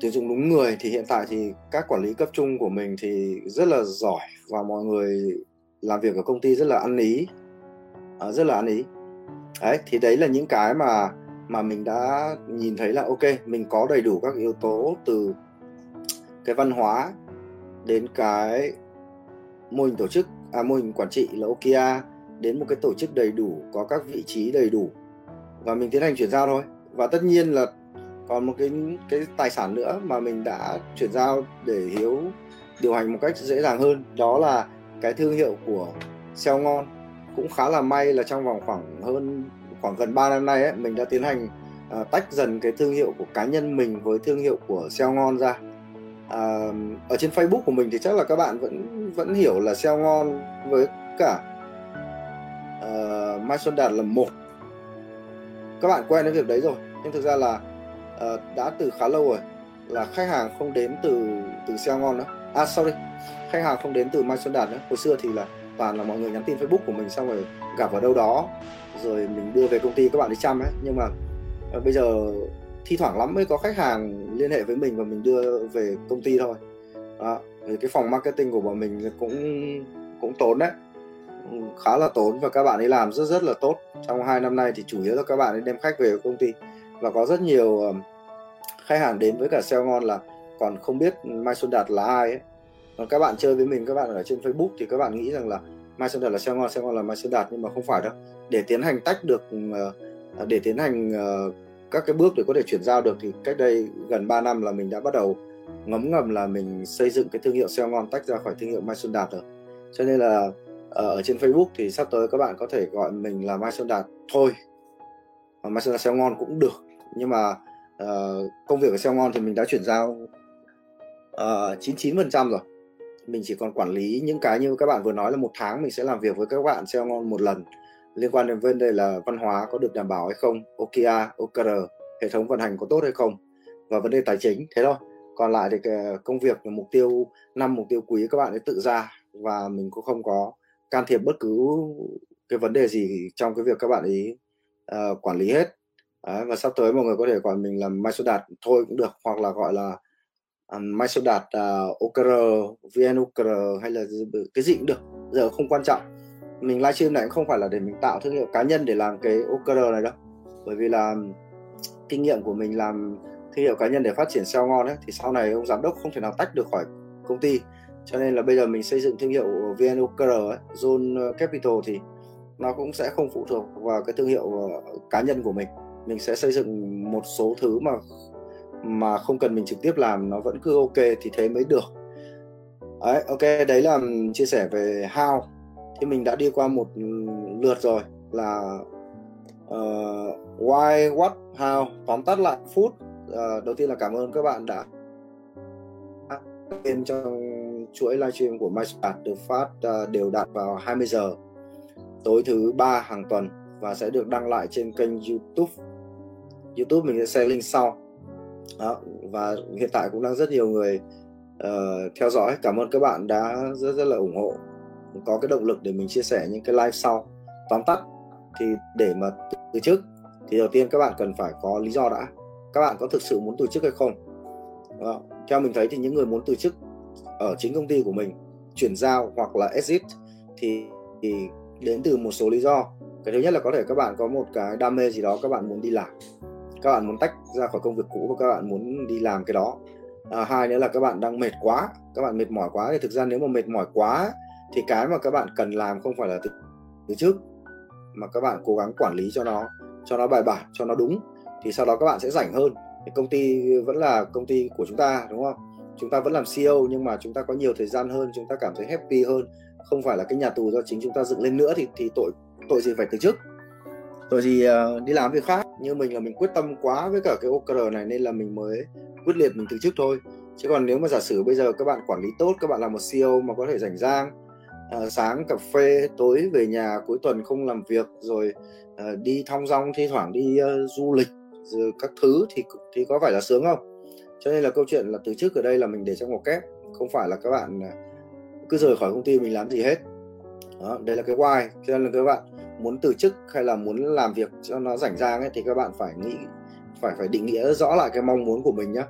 tuyển dụng đúng người thì hiện tại thì các quản lý cấp trung của mình thì rất là giỏi và mọi người làm việc ở công ty rất là ăn ý, à, rất là ăn ý. Đấy, thì đấy là những cái mà mà mình đã nhìn thấy là ok, mình có đầy đủ các yếu tố từ cái văn hóa đến cái mô hình tổ chức, à, mô hình quản trị là ô ca rờ, đến một cái tổ chức đầy đủ, có các vị trí đầy đủ và mình tiến hành chuyển giao thôi. Và tất nhiên là còn một cái cái tài sản nữa mà mình đã chuyển giao để Hiếu điều hành một cách dễ dàng hơn, đó là cái thương hiệu của SEONGON. Cũng khá là may là trong vòng khoảng hơn khoảng gần ba năm nay ấy, mình đã tiến hành uh, tách dần cái thương hiệu của cá nhân mình với thương hiệu của SEONGON ra. Uh, ở trên Facebook của mình thì chắc là các bạn vẫn vẫn hiểu là SEONGON với cả uh, Mai Xuân Đạt là một. Các bạn quen với việc đấy rồi, nhưng thực ra là Uh, đã từ khá lâu rồi là khách hàng không đến từ từ SEONGON nữa, à sorry khách hàng không đến từ Mai Xuân Đạt nữa. Hồi xưa thì là toàn là mọi người nhắn tin Facebook của mình xong rồi gặp ở đâu đó rồi mình đưa về công ty các bạn đi chăm ấy, nhưng mà uh, bây giờ thi thoảng lắm mới có khách hàng liên hệ với mình và mình đưa về công ty thôi. Đó, thì cái phòng marketing của bọn mình cũng cũng tốn đấy, khá là tốn, và các bạn ấy làm rất rất là tốt. Trong hai năm nay thì chủ yếu là các bạn ấy đem khách về công ty. Và có rất nhiều khách hàng đến với cả SEONGON là còn không biết Mai Xuân Đạt là ai ấy. Còn các bạn chơi với mình, các bạn ở trên Facebook thì các bạn nghĩ rằng là Mai Xuân Đạt là SEONGON, SEONGON là Mai Xuân Đạt, nhưng mà không phải đâu. Để tiến hành tách được, để tiến hành các cái bước để có thể chuyển giao được thì cách đây gần ba năm là mình đã bắt đầu ngấm ngầm là mình xây dựng cái thương hiệu SEONGON tách ra khỏi thương hiệu Mai Xuân Đạt rồi. Cho nên là ở trên Facebook thì sắp tới các bạn có thể gọi mình là Mai Xuân Đạt thôi, và Mai Xuân Đạt SEONGON cũng được. Nhưng mà uh, công việc của SEONGON thì mình đã chuyển giao uh, chín mươi chín phần trăm rồi. Mình chỉ còn quản lý những cái như các bạn vừa nói là một tháng mình sẽ làm việc với các bạn SEONGON một lần, liên quan đến vấn đề là văn hóa có được đảm bảo hay không, ô ca rờ, ô ca rờ, hệ thống vận hành có tốt hay không, và vấn đề tài chính, thế thôi. Còn lại thì công việc là mục tiêu năm, mục tiêu quý các bạn ấy tự ra, và mình cũng không có can thiệp bất cứ cái vấn đề gì trong cái việc các bạn ấy uh, quản lý hết. Đấy, và sắp tới mọi người có thể gọi mình là Mai Xuân Đạt thôi cũng được, hoặc là gọi là uh, Mai Xuân Đạt uh, ô ca rờ, vê en ô ca rờ hay là cái gì cũng được, giờ không quan trọng. Mình livestream này cũng không phải là để mình tạo thương hiệu cá nhân để làm cái ô ca rờ này đâu, bởi vì là kinh nghiệm của mình làm thương hiệu cá nhân để phát triển SEONGON ấy, thì sau này ông giám đốc không thể nào tách được khỏi công ty, cho nên là bây giờ mình xây dựng thương hiệu vê en ô ca rờ ấy, Zone Capital, thì nó cũng sẽ không phụ thuộc vào cái thương hiệu cá nhân của mình. Mình sẽ xây dựng một số thứ mà mà không cần mình trực tiếp làm, nó vẫn cứ ok thì thế mới được. Đấy, ok, đấy là chia sẻ về how. Thì mình đã đi qua một lượt rồi là uh, why, what, how, tóm tắt lại food. Uh, đầu tiên là cảm ơn các bạn đã bên trong chuỗi livestream của Mai Xuân Đạt được phát uh, đều đặn vào hai mươi giờ tối thứ ba hàng tuần và sẽ được đăng lại trên kênh YouTube. YouTube mình sẽ share link sau. Đó, và hiện tại cũng đang rất nhiều người uh, theo dõi. Cảm ơn các bạn đã rất rất là ủng hộ, có cái động lực để mình chia sẻ những cái live sau. Tóm tắt thì để mà từ chức thì đầu tiên các bạn cần phải có lý do đã. Các bạn có thực sự muốn từ chức hay không? Đó, theo mình thấy thì những người muốn từ chức ở chính công ty của mình, chuyển giao hoặc là exit thì, thì đến từ một số lý do. Cái thứ nhất là có thể các bạn có một cái đam mê gì đó, các bạn muốn đi làm, các bạn muốn tách ra khỏi công việc cũ và các bạn muốn đi làm cái đó. À, hai nữa là các bạn đang mệt quá, các bạn mệt mỏi quá. Thì thực ra nếu mà mệt mỏi quá thì cái mà các bạn cần làm không phải là từ, từ chức, mà các bạn cố gắng quản lý cho nó, cho nó bài bản, cho nó đúng, thì sau đó các bạn sẽ rảnh hơn. Thì công ty vẫn là công ty của chúng ta, đúng không? Chúng ta vẫn làm xê e ô nhưng mà chúng ta có nhiều thời gian hơn, chúng ta cảm thấy happy hơn, không phải là cái nhà tù do chính chúng ta dựng lên nữa. Thì, thì tội tội gì phải từ chức, tội gì uh, đi làm việc khác. Như mình là mình quyết tâm quá với cả cái ô ca rờ này nên là mình mới quyết liệt mình từ chức thôi. Chứ còn nếu mà giả sử bây giờ các bạn quản lý tốt, các bạn là một xê e ô mà có thể rảnh rang, uh, sáng cà phê, tối về nhà, cuối tuần không làm việc, rồi uh, đi thong dong, thi thoảng đi uh, du lịch rồi các thứ, thì, thì có phải là sướng không? Cho nên là câu chuyện là từ chức ở đây là mình để trong một kép, không phải là các bạn cứ rời khỏi công ty mình làm gì hết. Đó, đây là cái why. Cho nên là các bạn muốn từ chức hay là muốn làm việc cho nó rảnh rang ấy, thì các bạn phải nghĩ, phải phải định nghĩa rõ lại cái mong muốn của mình nhá.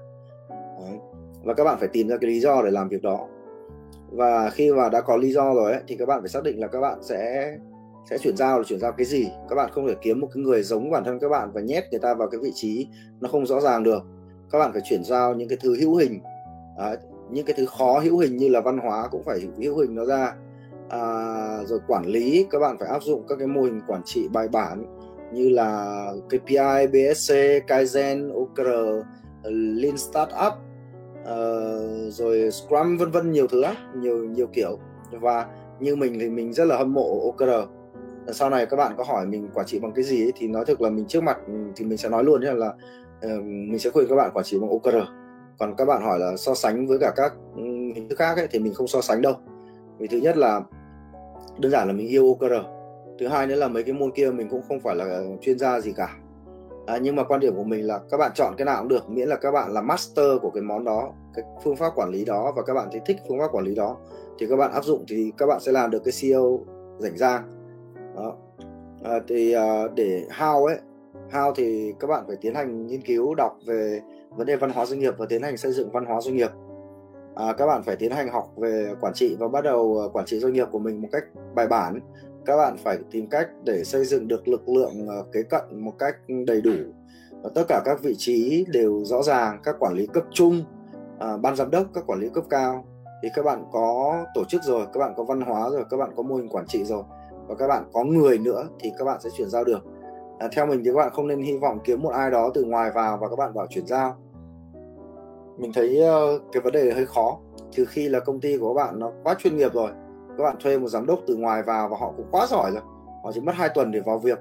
Đấy. Và các bạn phải tìm ra cái lý do để làm việc đó. Và khi mà đã có lý do rồi ấy, thì các bạn phải xác định là các bạn sẽ sẽ chuyển giao, là chuyển giao cái gì. Các bạn không thể kiếm một cái người giống bản thân các bạn và nhét người ta vào cái vị trí nó không rõ ràng được. Các bạn phải chuyển giao những cái thứ hữu hình, à, những cái thứ khó hữu hình như là văn hóa cũng phải hữu hình nó ra. À, rồi quản lý, các bạn phải áp dụng các cái mô hình quản trị bài bản như là ca pê i, bê ét xê, Kaizen, ô ca rờ, Lean Startup, à, rồi Scrum, vân vân, nhiều thứ lắm, nhiều nhiều kiểu. Và như mình thì mình rất là hâm mộ ô ca rờ. Sau này các bạn có hỏi mình quản trị bằng cái gì ấy, thì nói thực là mình trước mặt thì mình sẽ nói luôn là, là mình sẽ khuyên các bạn quản trị bằng ô ca rờ. Còn các bạn hỏi là so sánh với cả các hình thức khác ấy, thì mình không so sánh đâu. Vì thứ nhất là đơn giản là mình yêu ô ca rờ, thứ hai nữa là mấy cái môn kia mình cũng không phải là chuyên gia gì cả. À, nhưng mà quan điểm của mình là các bạn chọn cái nào cũng được, miễn là các bạn là master của cái món đó, cái phương pháp quản lý đó, và các bạn thấy thích phương pháp quản lý đó thì các bạn áp dụng thì các bạn sẽ làm được cái xê e ô rảnh rang đó. À, thì à, để how ấy, how thì các bạn phải tiến hành nghiên cứu, đọc về vấn đề văn hóa doanh nghiệp và tiến hành xây dựng văn hóa doanh nghiệp. À, các bạn phải tiến hành học về quản trị và bắt đầu quản trị doanh nghiệp của mình một cách bài bản. Các bạn phải tìm cách để xây dựng được lực lượng kế cận một cách đầy đủ. Và tất cả các vị trí đều rõ ràng, các quản lý cấp trung, à, ban giám đốc, các quản lý cấp cao. Thì các bạn có tổ chức rồi, các bạn có văn hóa rồi, các bạn có mô hình quản trị rồi, và các bạn có người nữa thì các bạn sẽ chuyển giao được. À, theo mình thì các bạn không nên hy vọng kiếm một ai đó từ ngoài vào và các bạn bảo chuyển giao. Mình thấy uh, cái vấn đề này hơi khó, trừ khi là công ty của các bạn nó quá chuyên nghiệp rồi, các bạn thuê một giám đốc từ ngoài vào và họ cũng quá giỏi rồi, họ chỉ mất hai tuần để vào việc.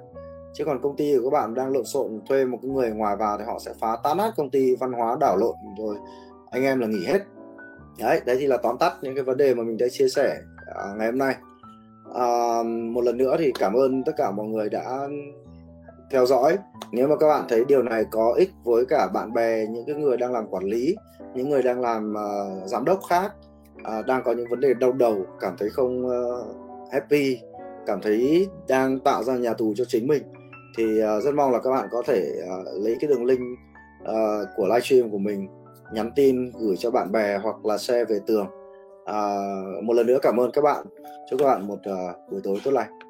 Chứ còn công ty của các bạn đang lộn xộn thuê một cái người ngoài vào thì họ sẽ phá tan nát công ty, văn hóa đảo lộn rồi anh em là nghỉ hết. Đấy, đấy thì là tóm tắt những cái vấn đề mà mình đã chia sẻ uh, ngày hôm nay. Uh, một lần nữa thì cảm ơn tất cả mọi người đã theo dõi. Nếu mà các bạn thấy điều này có ích với cả bạn bè, những cái người đang làm quản lý, những người đang làm uh, giám đốc khác, uh, đang có những vấn đề đau đầu, cảm thấy không uh, happy, cảm thấy đang tạo ra nhà tù cho chính mình, thì uh, rất mong là các bạn có thể uh, lấy cái đường link uh, của livestream của mình, nhắn tin gửi cho bạn bè hoặc là share về tường. Uh, một lần nữa cảm ơn các bạn, chúc các bạn một uh, buổi tối tốt lành.